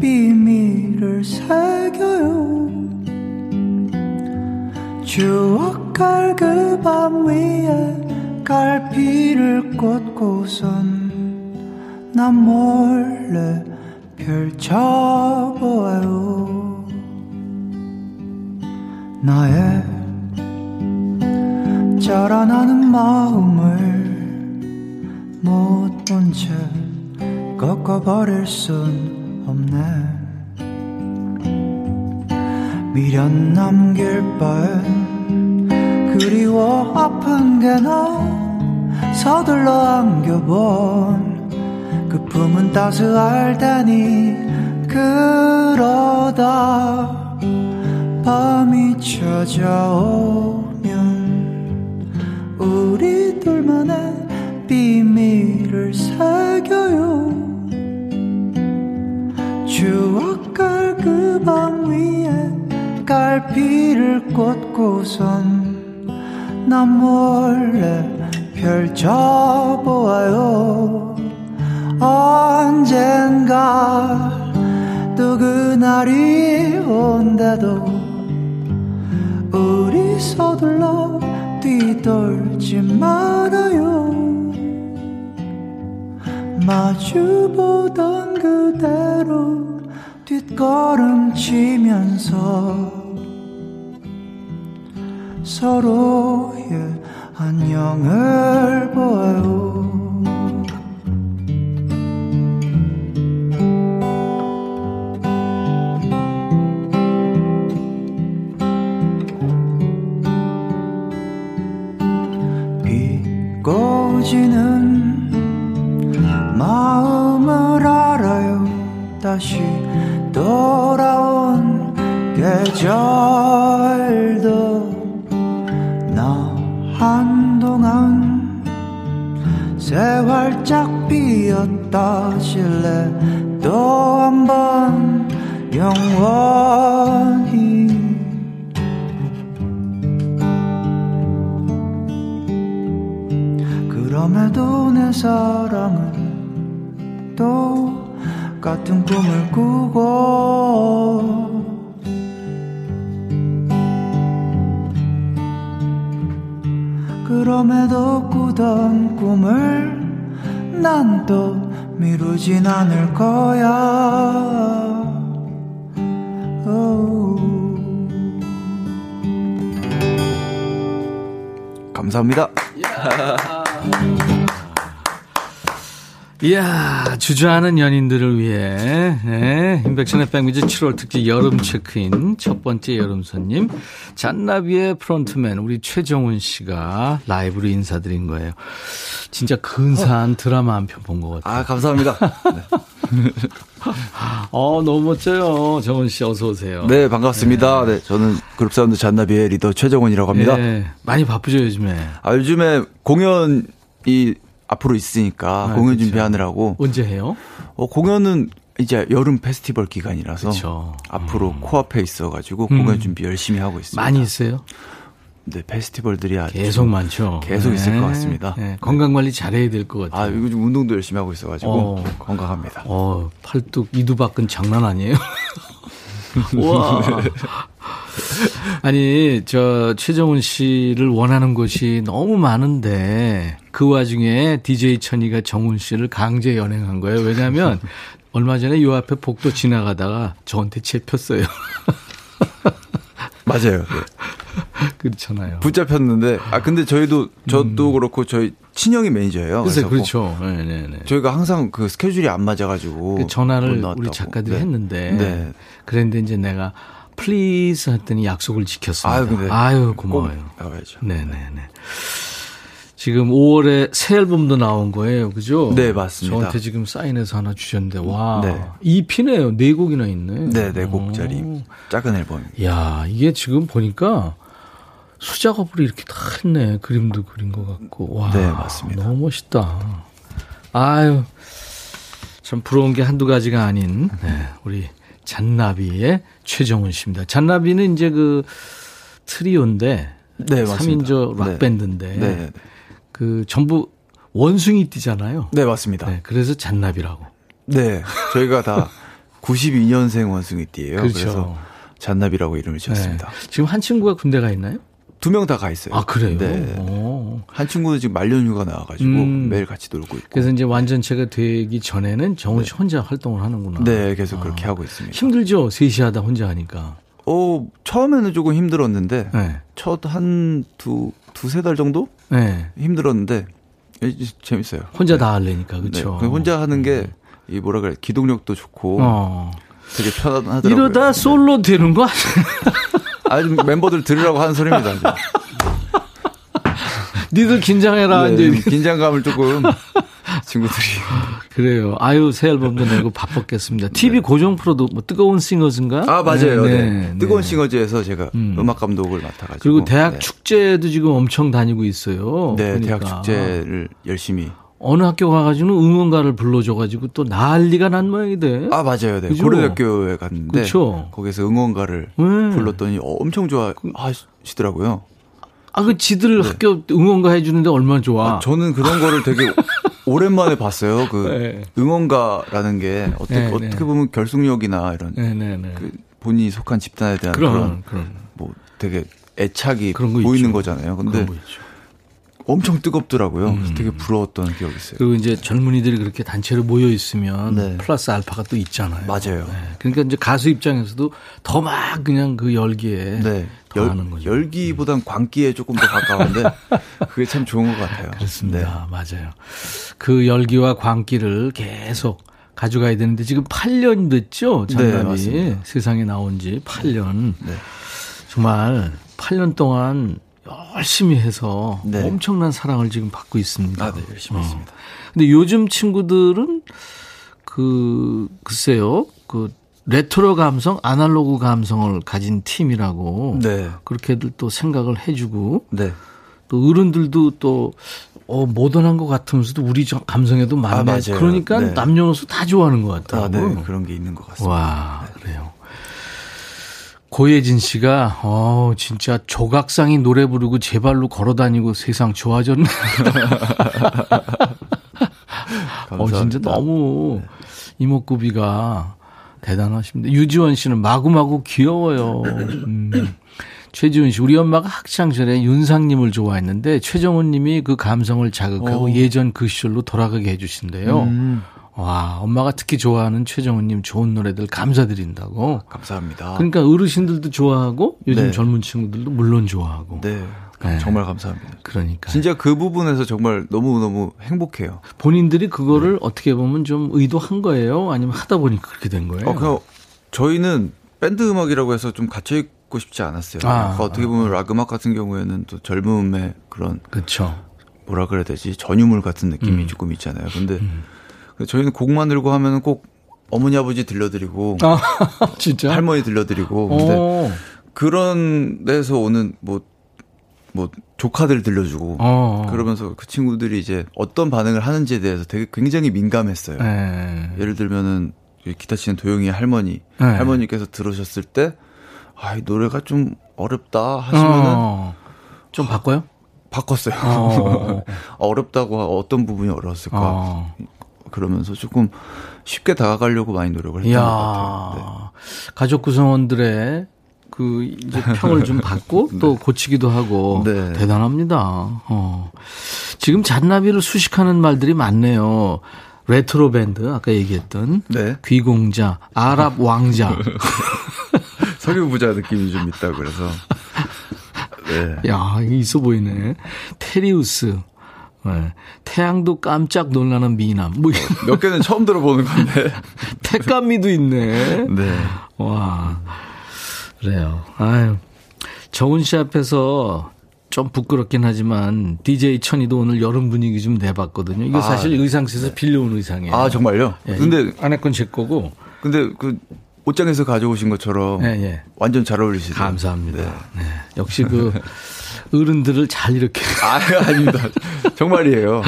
비밀을 새겨요. 추억할 그 밤 위에 갈피를 꽂고선 난 몰래 펼쳐보아요. 나의 자라나는 마음을 못 본 채 꺾어버릴 순 없네. 미련 남길 바엔 그리워 아픈 게 나 서둘러 안겨본 그 품은 따스할 테니. 그러다 밤이 찾아오면 우리 둘만의 비밀을 새겨요. 추억할 그 밤 위에 갈피를 꽂고선 난 몰래 펼쳐보아요. 언젠가 또 그날이 온대도 우리 서둘러 뒤돌지 말아요. 마주보던 그대로 뒷걸음치면서 서로의 안녕을 보아요. 꺼지는 마음을 알아요. 다시 돌아온 계절도 나 한동안 새 활짝 피었다. 실례 또 한 번 영원히. 그럼에도 내 사랑은 똑같은 꿈을 꾸고 그럼에도 꾸던 꿈을 난 또 미루진 않을 거야. 오우. 감사합니다. 이야, 주저하는 연인들을 위해 네, 임백천의 백뮤지 칠월 특집 여름 체크인 첫 번째 여름 손님 잔나비의 프론트맨 우리 최정훈 씨가 라이브로 인사드린 거예요. 진짜 근사한 어. 드라마 한 편 본 것 같아요. 아, 감사합니다. 네. 어, 너무 멋져요. 정훈 씨 어서 오세요. 네, 반갑습니다. 네, 네 저는 그룹 사운드 잔나비의 리더 최정훈이라고 합니다. 네, 많이 바쁘죠 요즘에. 아, 요즘에 공연이 앞으로 있으니까 아, 공연 그쵸. 준비하느라고. 언제 해요? 어, 공연은 이제 여름 페스티벌 기간이라서 그쵸. 앞으로 음. 코앞에 있어가지고 공연 음. 준비 열심히 하고 있습니다. 많이 있어요? 네, 페스티벌들이 아주 계속 많죠. 계속 네. 있을 것 같습니다. 네. 네. 건강관리 잘해야 될 것 같아요. 아, 이거 좀 운동도 열심히 하고 있어가지고 어. 건강합니다. 어, 팔뚝 이두박근 장난 아니에요? 우와. 아니, 저 최정훈 씨를 원하는 곳이 너무 많은데 그 와중에 디제이 천이가 정훈 씨를 강제 연행한 거예요. 왜냐하면 얼마 전에 요 앞에 복도 지나가다가 저한테 채폈어요. 맞아요. 네. 그렇잖아요. 붙잡혔는데 아 근데 저희도 저도 음. 그렇고 저희 친형이 매니저예요. 그래서 그렇죠. 네, 네, 네. 저희가 항상 그 스케줄이 안 맞아가지고 그 전화를 우리 작가들이 네. 했는데 네. 그런데 이제 내가 플리즈 했더니 약속을 지켰습니다. 아유, 네. 아유 고마워요. 네네네. 네, 네. 지금 오월에 새 앨범도 나온 거예요, 그죠? 네 맞습니다. 저한테 지금 사인해서 하나 주셨는데 와 네. 이피네요. 네 곡이나 있네. 네, 네 곡짜리 작은 앨범. 야 이게 지금 보니까. 수작업으로 이렇게 다 했네. 그림도 그린 것 같고. 와, 네, 맞습니다. 너무 멋있다. 아유, 참 부러운 게 한두 가지가 아닌 네, 우리 잔나비의 최정훈 씨입니다. 잔나비는 이제 그 트리오인데, 네, 맞습니다. 삼인조 락밴드인데, 네. 네, 네. 그 전부 원숭이 띠잖아요. 네, 맞습니다. 네, 그래서 잔나비라고. 네, 저희가 다 구십이년생 원숭이 띠예요. 그렇죠. 그래서 잔나비라고 이름을 지었습니다. 네. 지금 한 친구가 군대 가 있나요? 두 명 다 가 있어요. 아, 그래요? 네. 오. 한 친구는 지금 말년휴가 나와가지고 음. 매일 같이 놀고 있고. 그래서 이제 완전체가 되기 전에는 정훈 씨 네. 혼자 활동을 하는구나. 네, 계속 아. 그렇게 하고 있습니다. 힘들죠? 셋이 하다 혼자 하니까. 어, 처음에는 조금 힘들었는데, 네. 첫 한 두, 두세 달 정도? 네. 힘들었는데, 재밌어요. 혼자 네. 다 하려니까, 그쵸? 네. 혼자 하는 게, 이 뭐라 그래, 기동력도 좋고, 어. 되게 편하더라고요. 이러다 솔로 되는 거 아니야? 아니, 멤버들 들으라고 하는 소리입니다. 이제. 니들 긴장해라. 네, 이제. 긴장감을 조금 친구들이. 그래요. 아유, 새 앨범도 내고 바빴겠습니다. 티비 네. 고정 프로도 뭐 뜨거운 싱어즈인가? 아, 맞아요. 네, 네. 네. 뜨거운 네. 싱어즈에서 제가 음. 음악 감독을 맡아가지고. 그리고 대학 네. 축제도 지금 엄청 다니고 있어요. 네, 그러니까. 대학 축제를 열심히. 어느 학교 가가지고는 응원가를 불러줘가지고 또 난리가 난 모양이 돼. 아, 맞아요. 네. 고려대학교에 갔는데. 그쵸? 거기서 응원가를 네. 불렀더니 엄청 좋아하시더라고요. 아, 그 지들 네. 학교 응원가 해주는데 얼마나 좋아. 아, 저는 그런 거를 되게 오랜만에 봤어요. 그 네. 응원가라는 게 어떻게, 네, 네. 어떻게 보면 결속력이나 이런 네, 네, 네. 그 본인이 속한 집단에 대한 그런, 그런, 그런. 뭐 되게 애착이 보이는 있죠. 거잖아요. 근데 엄청 뜨겁더라고요. 음. 되게 부러웠던 기억이 있어요. 그리고 이제 젊은이들이 그렇게 단체로 모여 있으면 네. 플러스 알파가 또 있잖아요. 맞아요. 네. 그러니까 이제 가수 입장에서도 더 막 그냥 그 열기에 네. 더하는 거죠. 열기보단 음. 광기에 조금 더 가까운데 그게 참 좋은 것 같아요. 그렇습니다. 네. 맞아요. 그 열기와 광기를 계속 가져가야 되는데 지금 팔 년 됐죠? 잔나비. 네, 맞습니다. 세상에 나온 지 팔 년. 네. 정말 팔 년 동안 열심히 해서 네. 엄청난 사랑을 지금 받고 있습니다. 아, 네, 열심히 어. 했습니다. 근데 요즘 친구들은 그 글쎄요, 그 레트로 감성, 아날로그 감성을 가진 팀이라고 네. 그렇게들 또 생각을 해주고 네. 또 어른들도 또 어, 모던한 것 같으면서도 우리 감성에도 맞네. 아, 그러니까 네. 남녀노소 다 좋아하는 것 같아요. 아, 네, 그런 게 있는 것 같습니다. 와, 네. 그래요. 고예진 씨가 어 진짜 조각상이 노래 부르고 제 발로 걸어다니고 세상 좋아졌네. 어 진짜 너무 이목구비가 대단하십니다. 유지원 씨는 마구마구 귀여워요. 음. 최지훈 씨, 우리 엄마가 학창시절에 윤상님을 좋아했는데 최정훈님이 그 감성을 자극하고 오. 예전 그 시절로 돌아가게 해주신대요. 음. 와, 엄마가 특히 좋아하는 최정훈님 좋은 노래들 감사드린다고. 감사합니다. 그러니까 어르신들도 좋아하고 요즘 네. 젊은 친구들도 물론 좋아하고. 네. 네. 정말 감사합니다. 그러니까 진짜 그 부분에서 정말 너무너무 행복해요. 본인들이 그거를 네. 어떻게 보면 좀 의도한 거예요? 아니면 하다 보니 그렇게 된 거예요? 어, 그냥 저희는 밴드 음악이라고 해서 좀 갇혀있고 싶지 않았어요. 아, 그러니까 어떻게 보면 락 음악 같은 경우에는 또 젊음의 그런 그쵸. 뭐라 그래야 되지? 전유물 같은 느낌이 음. 조금 있잖아요. 근데 음. 저희는 곡만 들고 하면 꼭 어머니 아버지 들려드리고 아, 진짜? 할머니 들려드리고 근데 오. 그런 데서 오는 뭐, 뭐 조카들 들려주고 어. 그러면서 그 친구들이 이제 어떤 반응을 하는지에 대해서 되게 굉장히 민감했어요. 에. 예를 들면은 기타 치는 도영이 할머니 에. 할머니께서 들으셨을 때 아, 이 노래가 좀 어렵다 하시면은 어. 좀 바꿔요? 바꿨어요. 어. 어렵다고 어떤 부분이 어려웠을까? 어. 그러면서 조금 쉽게 다가가려고 많이 노력을 했던 이야, 것 같아요. 네. 가족 구성원들의 그 이제 평을 좀 받고 네. 또 고치기도 하고 네. 대단합니다. 어. 지금 잔나비를 수식하는 말들이 많네요. 레트로 밴드 아까 얘기했던 네. 귀공자, 아랍 왕자, 석유 부자 느낌이 좀 있다 그래서. 네. 야, 있어 보이네. 테리우스. 네. 태양도 깜짝 놀라는 미남. 뭐 몇 개는 처음 들어보는 건데. 택감미도 있네. 네. 와. 그래요. 아유. 정훈 씨 앞에서 좀 부끄럽긴 하지만 디제이 천이도 오늘 여름 분위기 좀 내봤거든요. 이게 아, 사실 의상실에서 네. 빌려온 의상이에요. 아, 정말요? 예, 근데 안에 건 제 거고. 근데 그 옷장에서 가져오신 것처럼 예, 예. 완전 잘 어울리시죠. 감사합니다. 네. 네. 역시 그 어른들을 잘 이렇게. 아, 아닙니다. 정말이에요.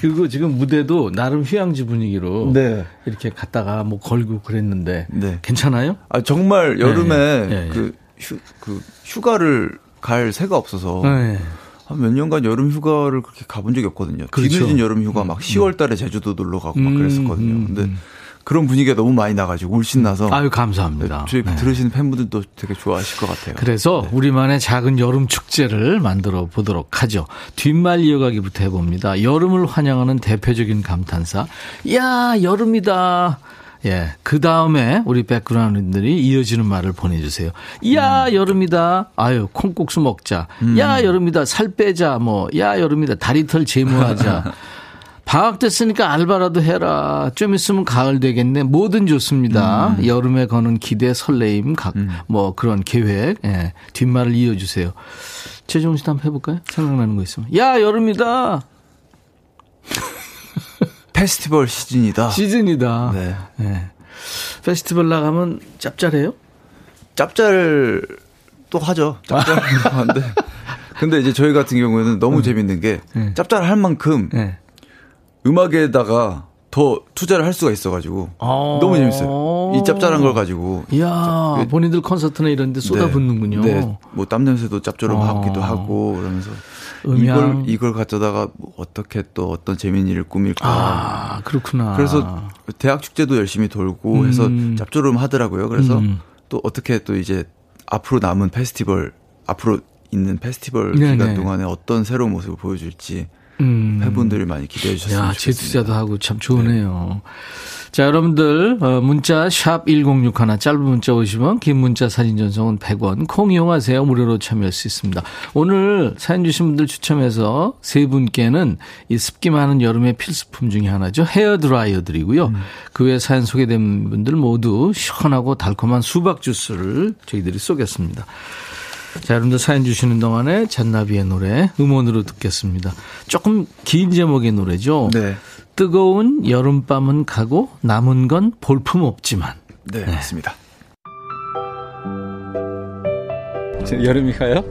그리고 지금 무대도 나름 휴양지 분위기로 네. 이렇게 갔다가 뭐 걸고 그랬는데 네. 괜찮아요? 아, 정말 여름에 네. 그, 휴, 그 휴가를 갈 새가 없어서 네. 한 몇 년간 여름 휴가를 그렇게 가본 적이 없거든요. 그렇죠. 뒤늦은 여름 휴가 막 시월 달에 제주도 놀러 가고 막 그랬었거든요. 음, 음. 근데 그런 분위기가 너무 많이 나가지고 울씬 나서. 아유, 감사합니다. 저희 네. 들으시는 팬분들도 되게 좋아하실 것 같아요. 그래서 네. 우리만의 작은 여름 축제를 만들어 보도록 하죠. 뒷말 이어가기부터 해봅니다. 여름을 환영하는 대표적인 감탄사. 야, 여름이다. 예, 그 다음에 우리 백그라운드들이 이어지는 말을 보내주세요. 야, 음. 여름이다. 아유, 콩국수 먹자. 음. 야, 여름이다. 살 빼자. 뭐, 야, 여름이다. 다리털 제모하자. 방학 됐으니까 알바라도 해라. 좀 있으면 가을 되겠네. 뭐든 좋습니다. 음. 여름에 거는 기대, 설레임, 각, 음. 뭐 그런 계획. 예. 뒷말을 이어주세요. 최종훈 씨도 한번 해볼까요? 생각나는 거 있으면. 야, 여름이다. 페스티벌 시즌이다. 시즌이다. 네. 예. 페스티벌 나가면 짭짤해요? 짭짤 또 하죠. 짭짤도 한데. 근데 이제 저희 같은 경우에는 너무 음. 재밌는 게 예. 짭짤할 만큼. 예. 음악에다가 더 투자를 할 수가 있어가지고 아~ 너무 재밌어요. 이 짭짤한 걸 가지고. 이야, 본인들 콘서트나 이런 데 쏟아붓는군요. 네, 네. 뭐 땀냄새도 짭조름하기도 아~ 하고 그러면서 음향. 이걸 이걸 가져다가 어떻게 또 어떤 재미있는 일을 꾸밀까. 아, 그렇구나. 그래서 대학 축제도 열심히 돌고 음. 해서 짭조름하더라고요. 그래서 음. 또 어떻게 또 이제 앞으로 남은 페스티벌, 앞으로 있는 페스티벌 네네. 기간 동안에 어떤 새로운 모습을 보여줄지 음. 팬분들이 많이 기대해 주셨으면 야, 좋겠습니다. 재투자도 하고 참 좋네요. 네. 자, 여러분들 문자 샵 일공육일 짧은 문자 오십 원 긴 문자 사진 전송은 백 원 콩 이용하세요. 무료로 참여할 수 있습니다. 오늘 사연 주신 분들 추첨해서 세 분께는 이 습기 많은 여름의 필수품 중에 하나죠. 헤어드라이어 드리고요. 음. 그 외에 사연 소개된 분들 모두 시원하고 달콤한 수박 주스를 저희들이 쏘겠습니다. 자, 여러분들 사연 주시는 동안에 잔나비의 노래 음원으로 듣겠습니다. 조금 긴 제목의 노래죠. 네. 뜨거운 여름밤은 가고 남은 건 볼품없지만. 네, 네. 맞습니다. 여름이 가요?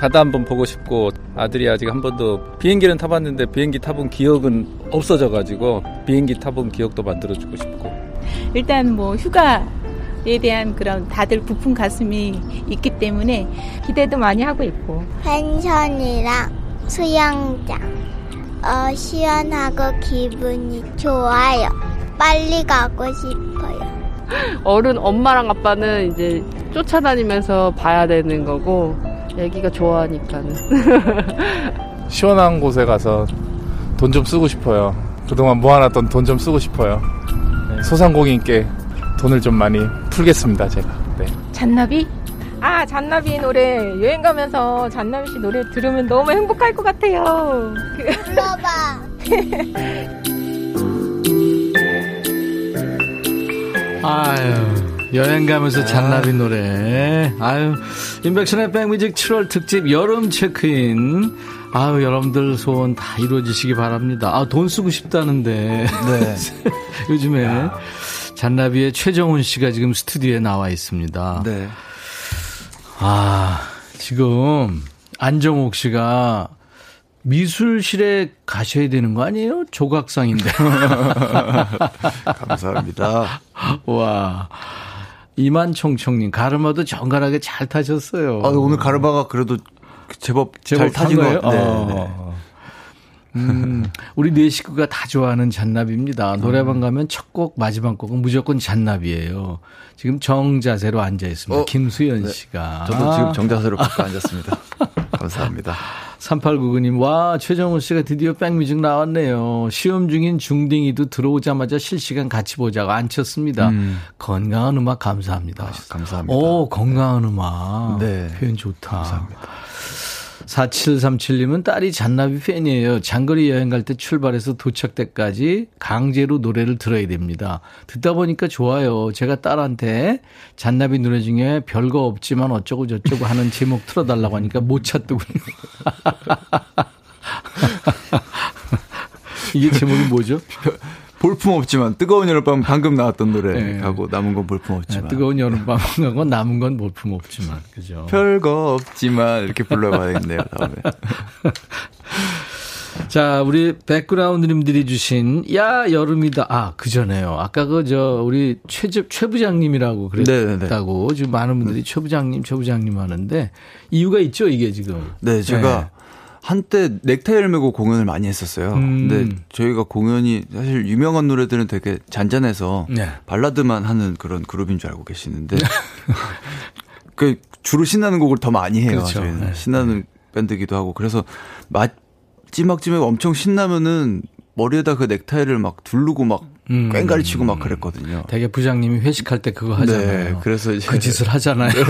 바다 한번 보고 싶고 아들이 아직 한 번도 비행기는 타봤는데 비행기 타본 기억은 없어져가지고 비행기 타본 기억도 만들어주고 싶고 일단 뭐 휴가 에 대한 그런 다들 부푼 가슴이 있기 때문에 기대도 많이 하고 있고 펜션이랑 수영장 어, 시원하고 기분이 좋아요. 빨리 가고 싶어요. 어른 엄마랑 아빠는 이제 쫓아다니면서 봐야 되는 거고 애기가 좋아하니까는 시원한 곳에 가서 돈 좀 쓰고 싶어요. 그동안 모아놨던 돈 좀 쓰고 싶어요. 소상공인께 돈을 좀 많이 풀겠습니다, 제가. 네. 잔나비 아, 잔나비 노래, 여행 가면서 잔나비 씨 노래 들으면 너무 행복할 것 같아요. 불러봐. 아유, 여행 가면서 잔나비 노래. 아유, 임백천의 백뮤직 칠월 특집 여름 체크인. 아유, 여러분들 소원 다 이루어지시기 바랍니다. 아, 돈 쓰고 싶다는데. 네. 요즘에 야. 잔나비의 최정훈 씨가 지금 스튜디오에 나와 있습니다. 네. 아, 지금 안정옥 씨가 미술실에 가셔야 되는 거 아니에요? 조각상인데. 감사합니다. 와. 이만총총님, 가르마도 정갈하게 잘 타셨어요. 아, 오늘 가르마가 그래도 제법, 제법 잘 타신 것 같아요. 네, 네. 음, 우리 네 식구가 다 좋아하는 잔나비입니다. 노래방 가면 첫 곡, 마지막 곡은 무조건 잔나비예요. 지금 정자세로 앉아 있습니다. 어? 김수연 씨가. 네. 저도 지금 정자세로 바꿔 앉았습니다. 감사합니다. 삼팔구구 님, 와, 최정훈 씨가 드디어 백뮤직 나왔네요. 시험 중인 중딩이도 들어오자마자 실시간 같이 보자고 앉혔습니다. 음. 건강한 음악 감사합니다. 아, 감사합니다. 오, 건강한 음악. 네. 표현 좋다. 감사합니다. 사칠삼칠 님은 딸이 잔나비 팬이에요. 장거리 여행 갈 때 출발해서 도착 때까지 강제로 노래를 들어야 됩니다. 듣다 보니까 좋아요. 제가 딸한테 잔나비 노래 중에 별거 없지만 어쩌고 저쩌고 하는 제목 틀어달라고 하니까 못 찾더군요. 이게 제목이 뭐죠? 볼품없지만 뜨거운 여름밤 방금 나왔던 노래 하고 네. 남은 건 볼품없지만 네, 뜨거운 여름밤 하고 남은 건 볼품없지만 그죠? 별거 없지만 이렇게 불러봐야겠네요 다음에. 자, 우리 백그라운드님들이 주신 야 여름이다. 아, 그전에요. 아까 그 저 우리 최, 최 부장님이라고 그랬다고 네네네. 지금 많은 분들이 최 부장님 최 부장님 하는데 이유가 있죠 이게 지금. 네, 제가. 네. 한때 넥타이를 메고 공연을 많이 했었어요. 음. 근데 저희가 공연이 사실 유명한 노래들은 되게 잔잔해서 네. 발라드만 하는 그런 그룹인 줄 알고 계시는데 그 주로 신나는 곡을 더 많이 해요. 그렇죠. 저희는 네. 신나는 네. 밴드기도 하고 그래서 마지막쯤에 엄청 신나면은 머리에다 그 넥타이를 막 두르고 막 음. 꽹가리치고 막 그랬거든요. 되게 부장님이 회식할 때 그거 하잖아요. 네. 그래서 이제 그 짓을 하잖아요. 네.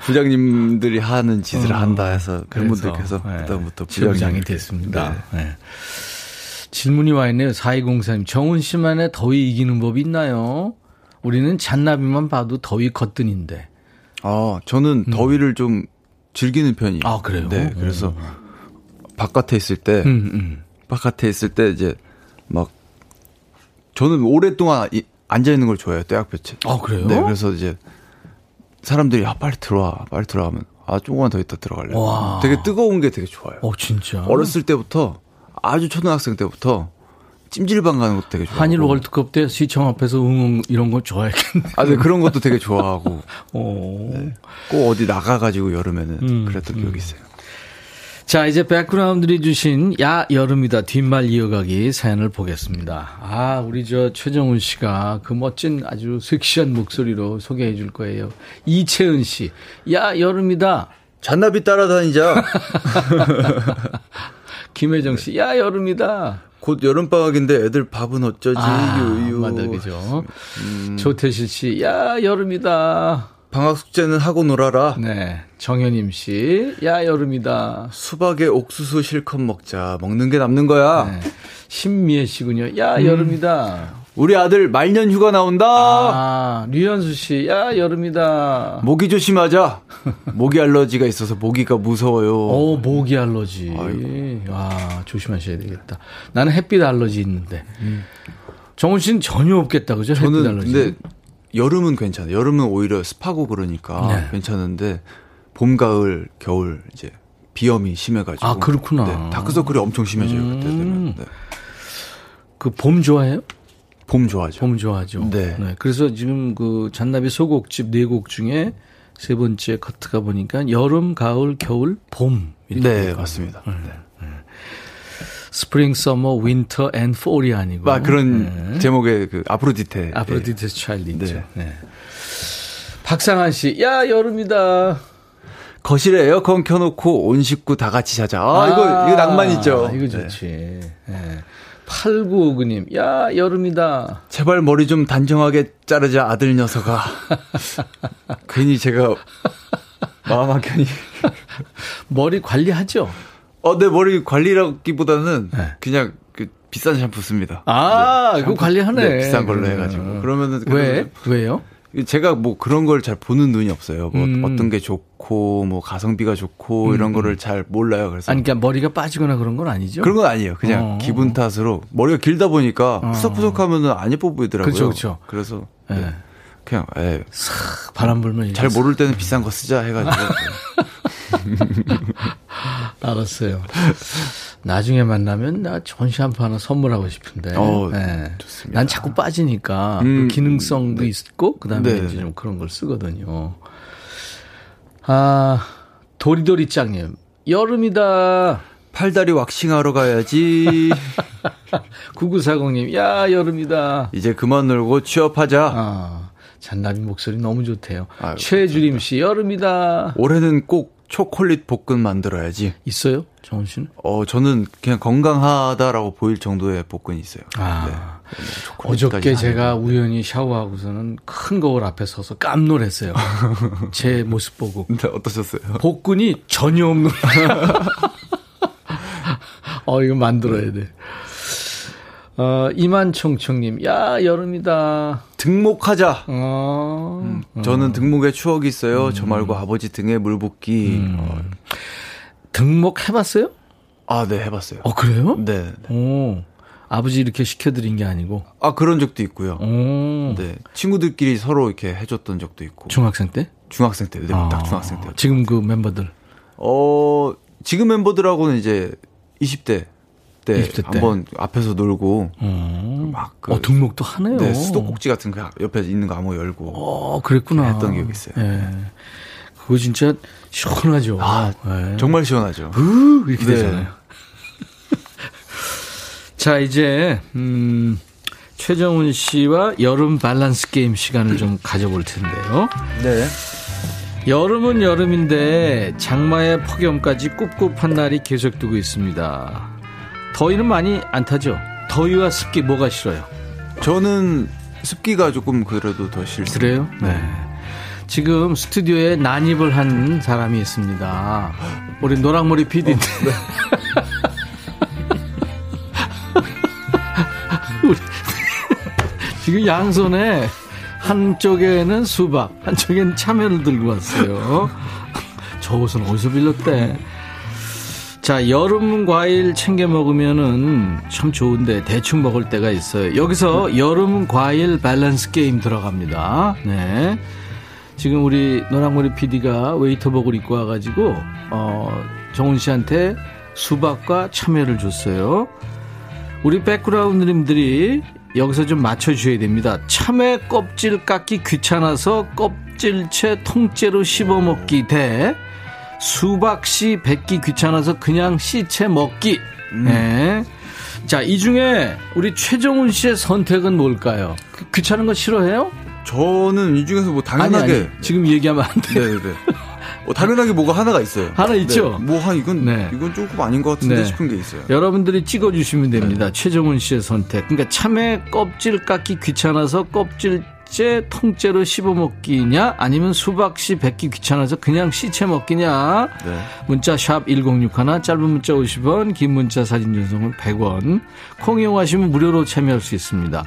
부장님들이 하는 짓을 어, 한다 해서 팬분들께서 네. 그다음부터 부장이 됐습니다. 네. 네. 질문이 와 있네요. 사이공삼. 정훈 씨만의 더위 이기는 법이 있나요? 우리는 잔나비만 봐도 더위 거뜬인데. 아, 저는 음. 더위를 좀 즐기는 편이에요. 아, 그래요? 네. 그래서 음. 바깥에 있을 때, 음, 음. 바깥에 있을 때 이제 막 저는 오랫동안 앉아 있는 걸 좋아해요. 떼약볕에. 아, 그래요? 네. 그래서 이제 사람들이 아 빨리 들어와 빨리 들어가면 아 조금만 더 있다 들어갈래. 와. 되게 뜨거운 게 되게 좋아요. 어 진짜. 어렸을 때부터 아주 초등학생 때부터 찜질방 가는 것도 되게 좋아하고. 한일 월드컵 때 시청 앞에서 응응 이런 거 좋아했겠네. 아, 네, 그런 것도 되게 좋아하고. 어. 네, 꼭 어디 나가가지고 여름에는 음, 그랬던 음. 기억이 있어요. 자, 이제 백그라운드들이 주신 야 여름이다 뒷말 이어가기 사연을 보겠습니다. 아, 우리 저 최정훈 씨가 그 멋진 아주 섹시한 목소리로 소개해 줄 거예요. 이채은 씨, 야 여름이다. 잔나비 따라다니자. 김혜정 씨, 야 여름이다. 곧 여름방학인데 애들 밥은 어쩌지. 아, 유유. 맞아, 그죠. 음. 조태실 씨, 야 여름이다. 방학 숙제는 하고 놀아라. 네. 정현임 씨. 야, 여름이다. 수박에 옥수수 실컷 먹자. 먹는 게 남는 거야. 네. 신미애 씨군요. 야, 음. 여름이다. 우리 아들 말년 휴가 나온다. 아, 류현수 씨. 야, 여름이다. 모기 조심하자. 모기 알러지가 있어서 모기가 무서워요. 어, 모기 알러지. 아이고. 아, 조심하셔야 되겠다. 나는 햇빛 알러지 있는데. 음. 정훈 씨는 전혀 없겠다. 그죠? 저는 햇빛 알러지. 근데 여름은 괜찮아요. 여름은 오히려 습하고 그러니까 네. 괜찮은데 봄, 가을, 겨울 이제 비염이 심해가지고. 아, 그렇구나. 네, 다크서클이 엄청 심해져요. 음. 그때 되면. 네. 그 봄 좋아해요? 봄 좋아하죠. 봄 좋아하죠. 네. 네. 그래서 지금 그 잔나비 소곡집 네 곡 중에 세 번째 커트가 보니까 여름, 가을, 겨울, 봄. 이렇게 네, 보니까. 맞습니다. 네. 네. 스프링, 서머, 윈터 앤 폴이 아니고. 아, 그런 네. 제목의 그 아프로디테. 아프로디테 차일드 있죠. 네. 네. 박상한 씨, 야 여름이다. 거실에 에어컨 켜놓고 온 식구 다 같이 자자. 아, 아 이거 이거 낭만 있죠. 이거 좋지. 네. 네. 팔구오구 님, 야, 여름이다. 제발 머리 좀 단정하게 자르자, 아들 녀석아. 괜히 제가 마음 한 켠이. 머리 관리하죠? 어, 네, 머리 관리라기보다는 네. 그냥 그 비싼 샴푸 씁니다. 아, 샴푸, 그거 관리하네. 네, 비싼 걸로 해가지고. 그러면은. 왜? 왜요? 제가 뭐 그런 걸 잘 보는 눈이 없어요. 뭐 음. 어떤 게 좋고, 뭐 가성비가 좋고, 음. 이런 거를 잘 몰라요. 그래서. 아니, 그러니까 머리가 빠지거나 그런 건 아니죠? 그런 건 아니에요. 그냥 어. 기분 탓으로. 머리가 길다 보니까 어. 푸석푸석 하면은 안 예뻐 보이더라고요. 그쵸, 그쵸. 그래서. 네. 네. 그냥, 예. 싹 바람 불면. 잘 모를 때는 비싼 거 쓰자 해가지고. 알았어요. 나중에 만나면 나 전 샴푸 하나 선물하고 싶은데. 어, 네. 좋습니다. 난 자꾸 빠지니까 음, 그 기능성도 네. 있고 그다음에 네. 이제 좀 그런 걸 쓰거든요. 아, 도리도리 짱님. 여름이다. 팔다리 왁싱하러 가야지. 구구사공 님. 야, 여름이다. 이제 그만 놀고 취업하자. 아, 잔나비 목소리 너무 좋대요. 아이고, 최주림 씨. 여름이다. 올해는 꼭 초콜릿 볶음 만들어야지. 있어요? 정훈 씨는? 어, 저는 그냥 건강하다라고 보일 정도의 볶음이 있어요. 아. 네. 어저께 제가 건데. 우연히 샤워하고서는 큰 거울 앞에 서서 깜놀했어요. 제 모습 보고. 네, 어떠셨어요? 볶음이 전혀 없는. 어, 이거 만들어야 돼. 어, 이만총총님, 야, 여름이다. 등목하자. 어, 음, 음. 저는 등목에 추억이 있어요. 음. 저 말고 아버지 등에 물 붓기. 음. 어. 등목 해봤어요? 아, 네, 해봤어요. 어, 그래요? 네. 네. 오, 아버지 이렇게 시켜드린 게 아니고? 아, 그런 적도 있고요. 오. 네. 친구들끼리 서로 이렇게 해줬던 적도 있고. 중학생 때? 중학생 때, 네, 아. 딱 중학생 때. 지금 그 멤버들? 어, 지금 멤버들하고는 이제 이십 대. 때 한번 앞에서 놀고 음. 막 그 어, 등록도 하네요. 네, 수도꼭지 같은 거 옆에 있는 거 아무 열고. 어, 그랬구나. 했던 기억이 있어요. 네. 그거 진짜 시원하죠. 아, 네. 정말 시원하죠. 으, 이렇게 네. 되잖아요. 자, 이제 음, 최정훈 씨와 여름 밸런스 게임 시간을 좀 가져볼 텐데요. 네. 여름은 여름인데 장마의 폭염까지 꿉꿉한 날이 계속되고 있습니다. 더위는 많이 안 타죠? 더위와 습기 뭐가 싫어요? 저는 습기가 조금 그래도 더 싫습니다. 그래요? 네. 지금 스튜디오에 난입을 한 사람이 있습니다. 우리 노랑머리 피디인데. 어, 네. 지금 양손에 한쪽에는 수박, 한쪽에는 참외를 들고 왔어요. 저 옷은 어디서 빌렸대? 자, 여름 과일 챙겨 먹으면은 참 좋은데 대충 먹을 때가 있어요. 여기서 여름 과일 밸런스 게임 들어갑니다. 네. 지금 우리 노랑머리 피디가 웨이터복을 입고 와가지고, 어, 정훈 씨한테 수박과 참외를 줬어요. 우리 백그라운드님들이 여기서 좀 맞춰주셔야 됩니다. 참외 껍질 깎기 귀찮아서 껍질째 통째로 씹어 먹기 대 수박씨 뱉기 귀찮아서 그냥 씨채 먹기. 음. 네. 자, 이 중에 우리 최정훈 씨의 선택은 뭘까요? 그, 귀찮은 거 싫어해요? 저는 이 중에서 뭐 당연하게. 아니, 아니. 지금 얘기하면 안 돼요. 네네네. 어, 당연하게 뭐가 하나가 있어요. 하나 있죠? 네. 뭐, 한, 이건, 네. 이건 조금 아닌 것 같은데 네. 싶은 게 있어요. 여러분들이 찍어주시면 됩니다. 네. 최정훈 씨의 선택. 그러니까 참외 껍질 깎기 귀찮아서 껍질 통째로 씹어먹기냐 아니면 수박씨 뱉기 귀찮아서 그냥 씨채 먹기냐. 네. 문자 샵 일공육일, 짧은 문자 오십 원, 긴 문자 사진 전송은 백 원. 콩 이용하시면 무료로 참여할 수 있습니다.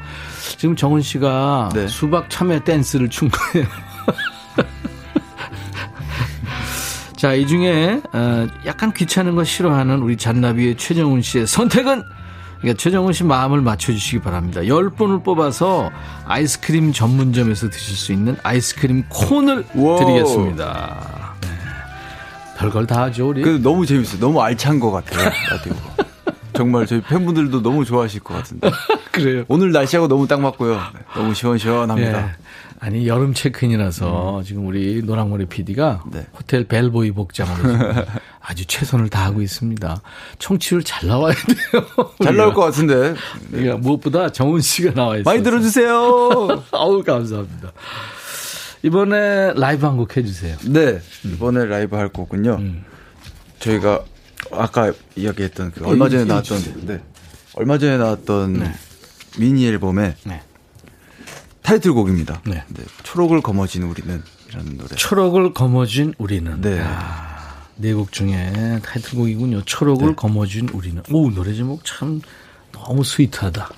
지금 정훈씨가 네. 수박 참외 댄스를 춘 거예요. 자, 이 중에 약간 귀찮은 거 싫어하는 우리 잔나비의 최정훈씨의 선택은, 그러니까 최정훈 씨 마음을 맞춰주시기 바랍니다. 열 분을 뽑아서 아이스크림 전문점에서 드실 수 있는 아이스크림 콘을 와우. 드리겠습니다. 네. 별걸 다 하죠, 우리. 근데 너무 재밌어요. 너무 알찬 것 같아요. 정말 저희 팬분들도 너무 좋아하실 것 같은데. 그래요. 오늘 날씨하고 너무 딱 맞고요. 너무 시원시원합니다. 네. 아니, 여름 체크인이라서 음. 지금 우리 노랑머리 피디가 네. 호텔 벨보이 복장으로 아주 최선을 다하고 있습니다. 청취율 잘 나와야 돼요. 잘 나올 것 같은데. 그러니까 무엇보다 정훈 씨가 나와 있어요. 많이 들어주세요. 아우, 감사합니다. 이번에 라이브 한 곡 해주세요. 네. 이번에 음. 라이브 할 거군요. 음. 저희가 아까 이야기했던 그 얼마 전에 나왔던. 네. 얼마 전에 나왔던 네. 미니 앨범의 네. 타이틀곡입니다. 네. 네. 초록을 거머쥔 우리는 이라는 노래. 초록을 거머쥔 우리는. 네. 아, 네 곡 중에 타이틀곡이군요. 초록을 네. 거머쥔 우리는. 오, 노래 제목 참 너무 스위트하다.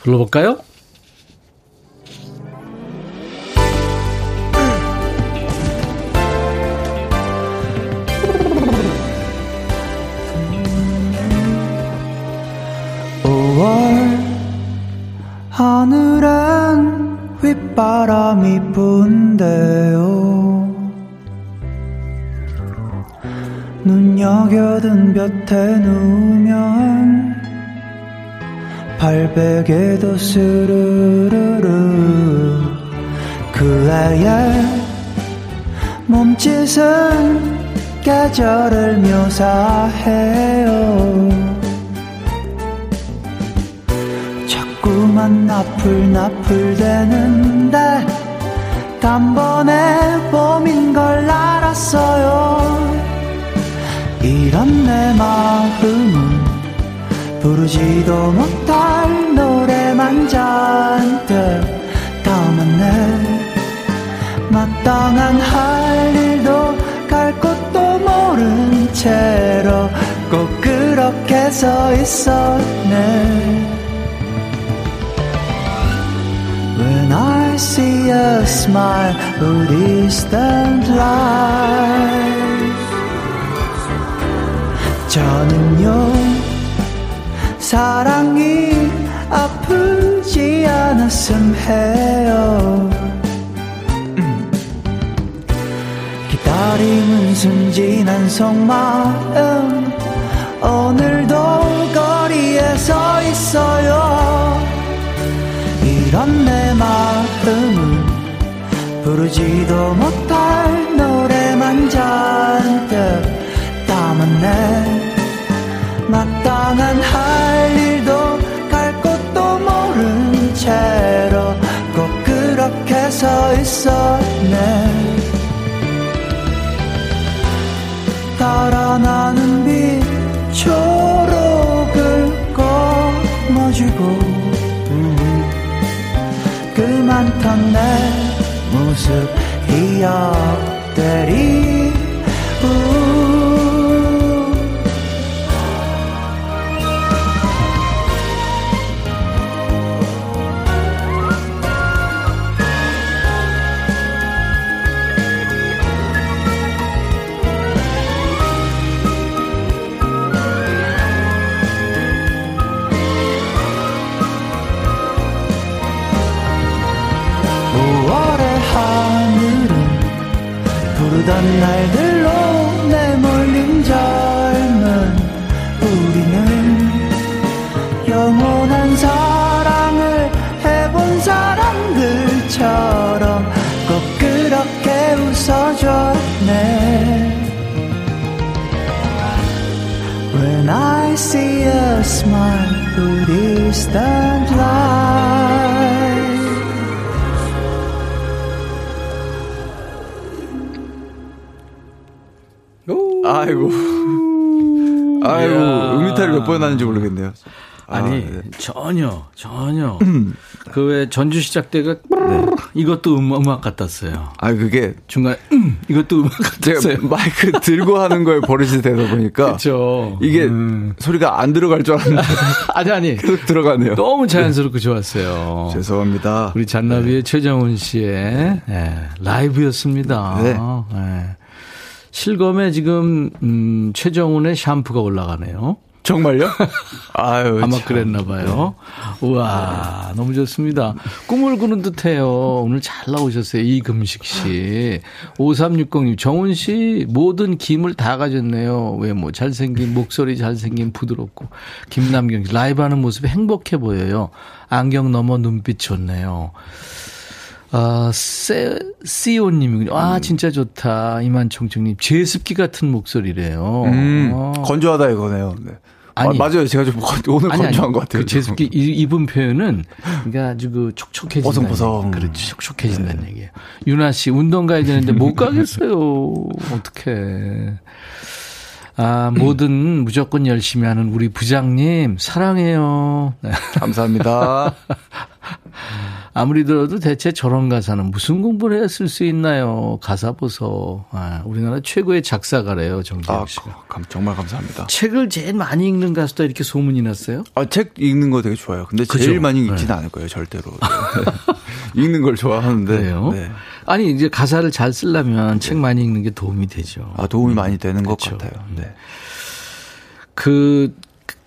불러볼까요? 하늘엔 윗바람이 분대요. 눈여겨둔 볕에 누우면 발베개도 스르르르. 그애의 몸짓은 계절을 묘사해요. 자꾸만 나풀나풀대는데 단번에 봄인 걸 알았어요. 이런 내 마음은 부르지도 못할 노래만 잔뜩 담았네. 마땅한 할 일도 갈 곳도 모른 채로 꼭 그렇게 서 있었네. When I see a smile or distant light, 저는요 사랑이 아프지 않았음 해요. 기다림은 순진한 속마음 오늘도 거리에 서 있어요. 이런 내 마음은 부르지도 못할 노래만 잔뜩 담았네. 마땅한 할 일도 갈 곳도 모른 채로 꼭 그렇게 서 있었네. 달아나는 빛 초록을 거머쥐고 그만던 내 모습 기억들이 던 날들로 내몰린 젊은 우리는 영원한 사랑을 해본 사람들처럼 꼭 그렇게 웃어줬네. When I see a smile through distant light. 아이고, 아이고, 음이탈이 몇 번 나는지 모르겠네요. 아니, 아, 네. 전혀, 전혀. 그 외 전주 시작 때가 네. 이것도 음, 음악 같았어요. 아, 그게 중간 음, 이것도 음악 같았어요. 마이크 들고 하는 걸 버릇이 되다 보니까 그렇죠. 이게 음. 소리가 안 들어갈 줄 알았는데 아니 아니 계속 들어가네요. 너무 자연스럽고 좋았어요. 죄송합니다. 우리 잔나비의 네. 최정훈 씨의 네, 라이브였습니다. 네. 네. 실검에 지금 음, 최정훈의 샴푸가 올라가네요. 정말요? 아유, 아마 참. 그랬나 봐요. 네. 우와, 네. 너무 좋습니다. 꿈을 꾸는 듯해요. 오늘 잘 나오셨어요. 이금식 씨. 오삼육공님, 정훈 씨 모든 김을 다 가졌네요. 외모 잘생긴, 목소리 잘생긴, 부드럽고. 김남경 씨, 라이브하는 모습이 행복해 보여요. 안경 넘어 눈빛 좋네요. 아, 세, 씨오님이군요. 아, 진짜 좋다. 이만총총님. 제습기 같은 목소리래요. 음, 아. 건조하다 이거네요. 네. 아니, 아, 맞아요. 제가 좀 오늘 아니, 건조한 아니, 것 같아요. 그 제습기 입은 표현은 그러니까 아주 그 촉촉해진다. 보송보송. 그렇지. 촉촉해진다는 네. 얘기예요. 유나 씨, 운동 가야 되는데 못 가겠어요. 어떡해. 아, 뭐든 무조건 열심히 하는 우리 부장님 사랑해요. 감사합니다. 아무리 들어도 대체 저런 가사는 무슨 공부를 했을 수 있나요? 가사 보소. 아, 우리나라 최고의 작사가래요, 정재욱 씨가. 아, 감, 정말 감사합니다. 책을 제일 많이 읽는 가수다 이렇게 소문이 났어요? 아, 책 읽는 거 되게 좋아요. 근데 그죠? 제일 많이 읽지는 네. 않을 거예요, 절대로. 읽는 걸 좋아하는데. 그래요? 네. 아니, 이제 가사를 잘 쓰려면 네. 책 많이 읽는 게 도움이 되죠. 아, 도움이 음, 많이 되는 그렇죠. 것 같아요. 네. 그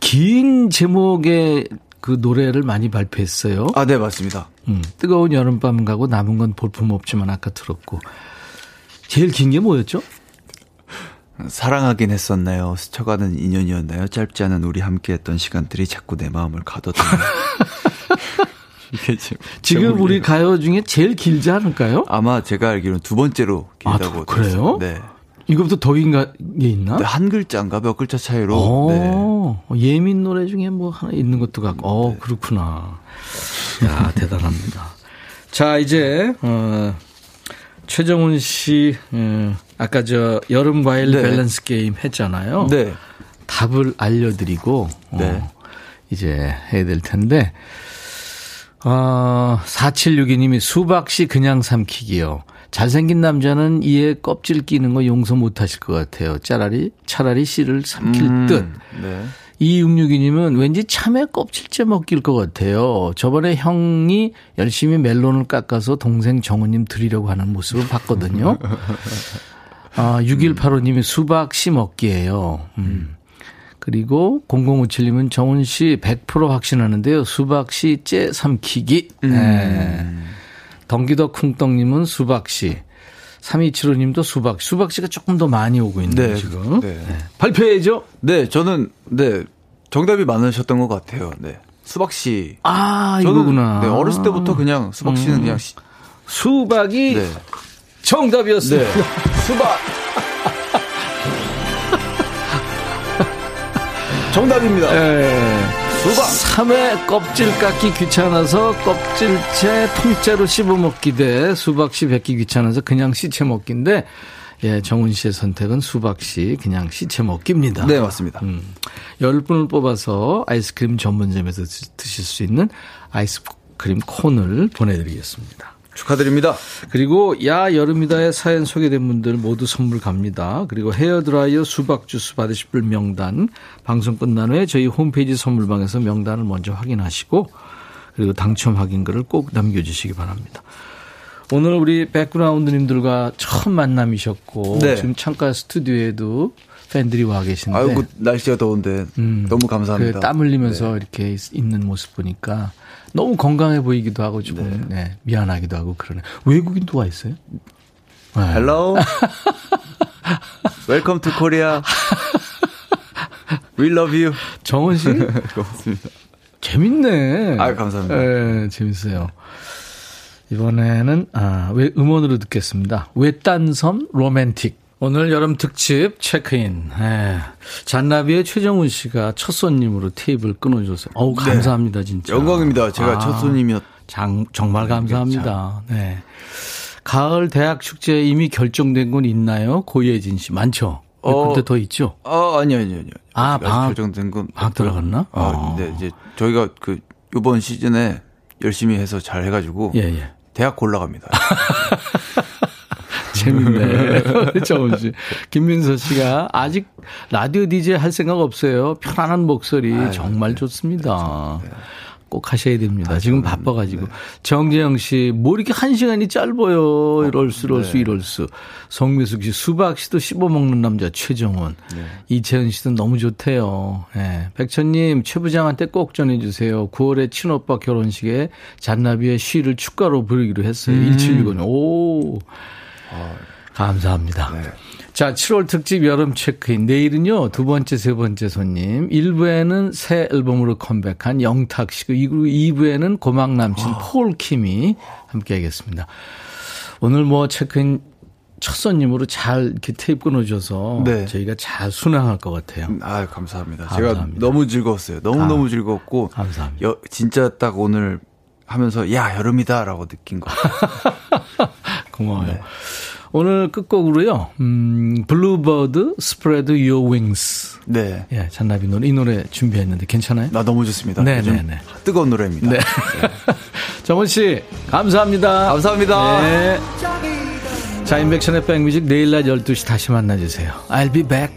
긴 제목의 그 노래를 많이 발표했어요. 아, 네, 맞습니다. 음, 뜨거운 여름밤 가고 남은 건 볼품없지만 아까 들었고. 제일 긴 게 뭐였죠? 사랑하긴 했었나요? 스쳐가는 인연이었나요? 짧지 않은 우리 함께했던 시간들이 자꾸 내 마음을 가둬두네. 이게 지금, 지금 우리 가요 중에 제일 길지 않을까요? 아마 제가 알기로는 두 번째로 길다고. 아, 그래요? 네. 이거부터 더 긴가 게 있나? 네, 한 글자인가 몇 글자 차이로. 오, 네. 예민 노래 중에 뭐 하나 있는 것도 같고. 어, 네. 그렇구나. 야, 대단합니다. 자, 이제 어, 최정훈 씨 음, 아까 저 여름 과일 네. 밸런스 게임 했잖아요. 네. 답을 알려드리고 네. 어, 이제 해야 될 텐데. 어, 사칠육이 님이 수박씨 그냥 삼키기요. 잘생긴 남자는 이에 껍질 끼는 거 용서 못하실 것 같아요. 차라리 차라리 씨를 삼킬 음, 듯. 네. 이육육이 님은 왠지 참외 껍질째 먹길 것 같아요. 저번에 형이 열심히 멜론을 깎아서 동생 정우님 드리려고 하는 모습을 봤거든요. 아, 육일팔오 님이 수박씨 먹기예요. 음. 그리고 공공오칠 님은 정훈씨 백 퍼센트 확신하는데요. 수박씨 째 삼키기. 음. 네. 덩기덕 쿵떡님은 수박씨, 삼이칠오 님도 수박, 수박씨가 조금 더 많이 오고 있네요, 네, 지금. 네. 네. 발표해야죠? 네, 저는, 네, 정답이 많으셨던 것 같아요, 네. 수박씨. 아, 저는, 이거구나. 네, 어렸을 때부터 그냥 수박씨는 음. 그냥. 시... 수박이 네. 정답이었어요. 네. 수박. 정답입니다. 네. 수박. 삼회 껍질 깎기 귀찮아서 껍질째 통째로 씹어먹기 대 수박씨 뱉기 귀찮아서 그냥 씻어먹기인데 예, 정훈 씨의 선택은 수박씨 그냥 씻어먹기입니다. 네, 맞습니다. 음, 열 분을 뽑아서 아이스크림 전문점에서 드실 수 있는 아이스크림 콘을 보내드리겠습니다. 축하드립니다. 그리고 야 여름이다의 사연 소개된 분들 모두 선물 갑니다. 그리고 헤어드라이어 수박주스 받으실 분 명단 방송 끝난 후에 저희 홈페이지 선물방에서 명단을 먼저 확인하시고 그리고 당첨 확인글을 꼭 남겨주시기 바랍니다. 오늘 우리 백그라운드님들과 처음 만남이셨고 네. 지금 창가 스튜디오에도 팬들이 와 계신데 아이고 날씨가 더운데 음, 너무 감사합니다. 그 땀 흘리면서 네. 이렇게 있는 모습 보니까 너무 건강해 보이기도 하고 조금 네. 네, 미안하기도 하고 그러네. 외국인도 와 있어요? Hello, welcome to Korea. We love you. 정원 씨, 고맙습니다. 재밌네. 아, 감사합니다. 네, 재밌어요. 이번에는 아, 왜 음원으로 듣겠습니다. 외딴섬 로맨틱. 오늘 여름 특집 체크인. 에. 잔나비의 최정훈 씨가 첫 손님으로 테이블 끊어줘서 어우 감사합니다. 네. 진짜 영광입니다. 제가 아, 첫 손님이었. 장, 정말 감사합니다. 네. 가을 대학 축제 이미 결정된 건 있나요? 고예진 씨 많죠. 어, 그때 더 있죠? 어, 아니요, 아니요, 아니요. 아, 방학 결정된 건 방학 들어갔나? 아, 어. 근데 이제 저희가 그 이번 시즌에 열심히 해서 잘 해가지고 예, 예. 대학 골라갑니다. 재밌네. 정훈 씨. 김민서 씨가 아직 라디오 디제이 할 생각 없어요. 편안한 목소리 아유, 정말 네. 좋습니다. 네. 꼭 하셔야 됩니다. 아, 지금 바빠가지고. 네. 정재영 씨, 뭐 이렇게 한 시간이 짧아요. 이럴 수, 이럴 수, 네. 이럴 수. 송미숙 씨, 수박 씨도 씹어먹는 남자 최정훈. 네. 이채은 씨도 너무 좋대요. 네. 백천님, 최 부장한테 꼭 전해주세요. 구월에 친오빠 결혼식에 잔나비의 시를 축가로 부르기로 했어요. 음. 일칠육오 님. 오. 아, 감사합니다. 네. 자, 칠월 특집 여름 체크인. 내일은요, 두 번째, 세 번째 손님. 일 부에는 새 앨범으로 컴백한 영탁 씨, 그리고 이 부에는 고막 남친 폴킴이 함께하겠습니다. 오늘 뭐 체크인 첫 손님으로 잘 이렇게 테이프 끊어줘서 네. 저희가 잘 순항할 것 같아요. 아, 감사합니다. 감사합니다. 제가 너무 즐거웠어요. 너무너무 아, 즐거웠고. 감사합니다. 여, 진짜 딱 오늘 하면서 야 여름이다라고 느낀 거. 고마워요. 네. 오늘 끝곡으로요. 음, Blue Bird Spread Your Wings. 네. 예, 잔나비 노래 이 노래 준비했는데 괜찮아요? 나 너무 좋습니다. 네, 네, 네. 뜨거운 노래입니다. 네. 네. 정훈 씨, 감사합니다. 감사합니다. 네. 자, 임백천의 백뮤직 내일 낮 열두 시 다시 만나 주세요. I'll be back.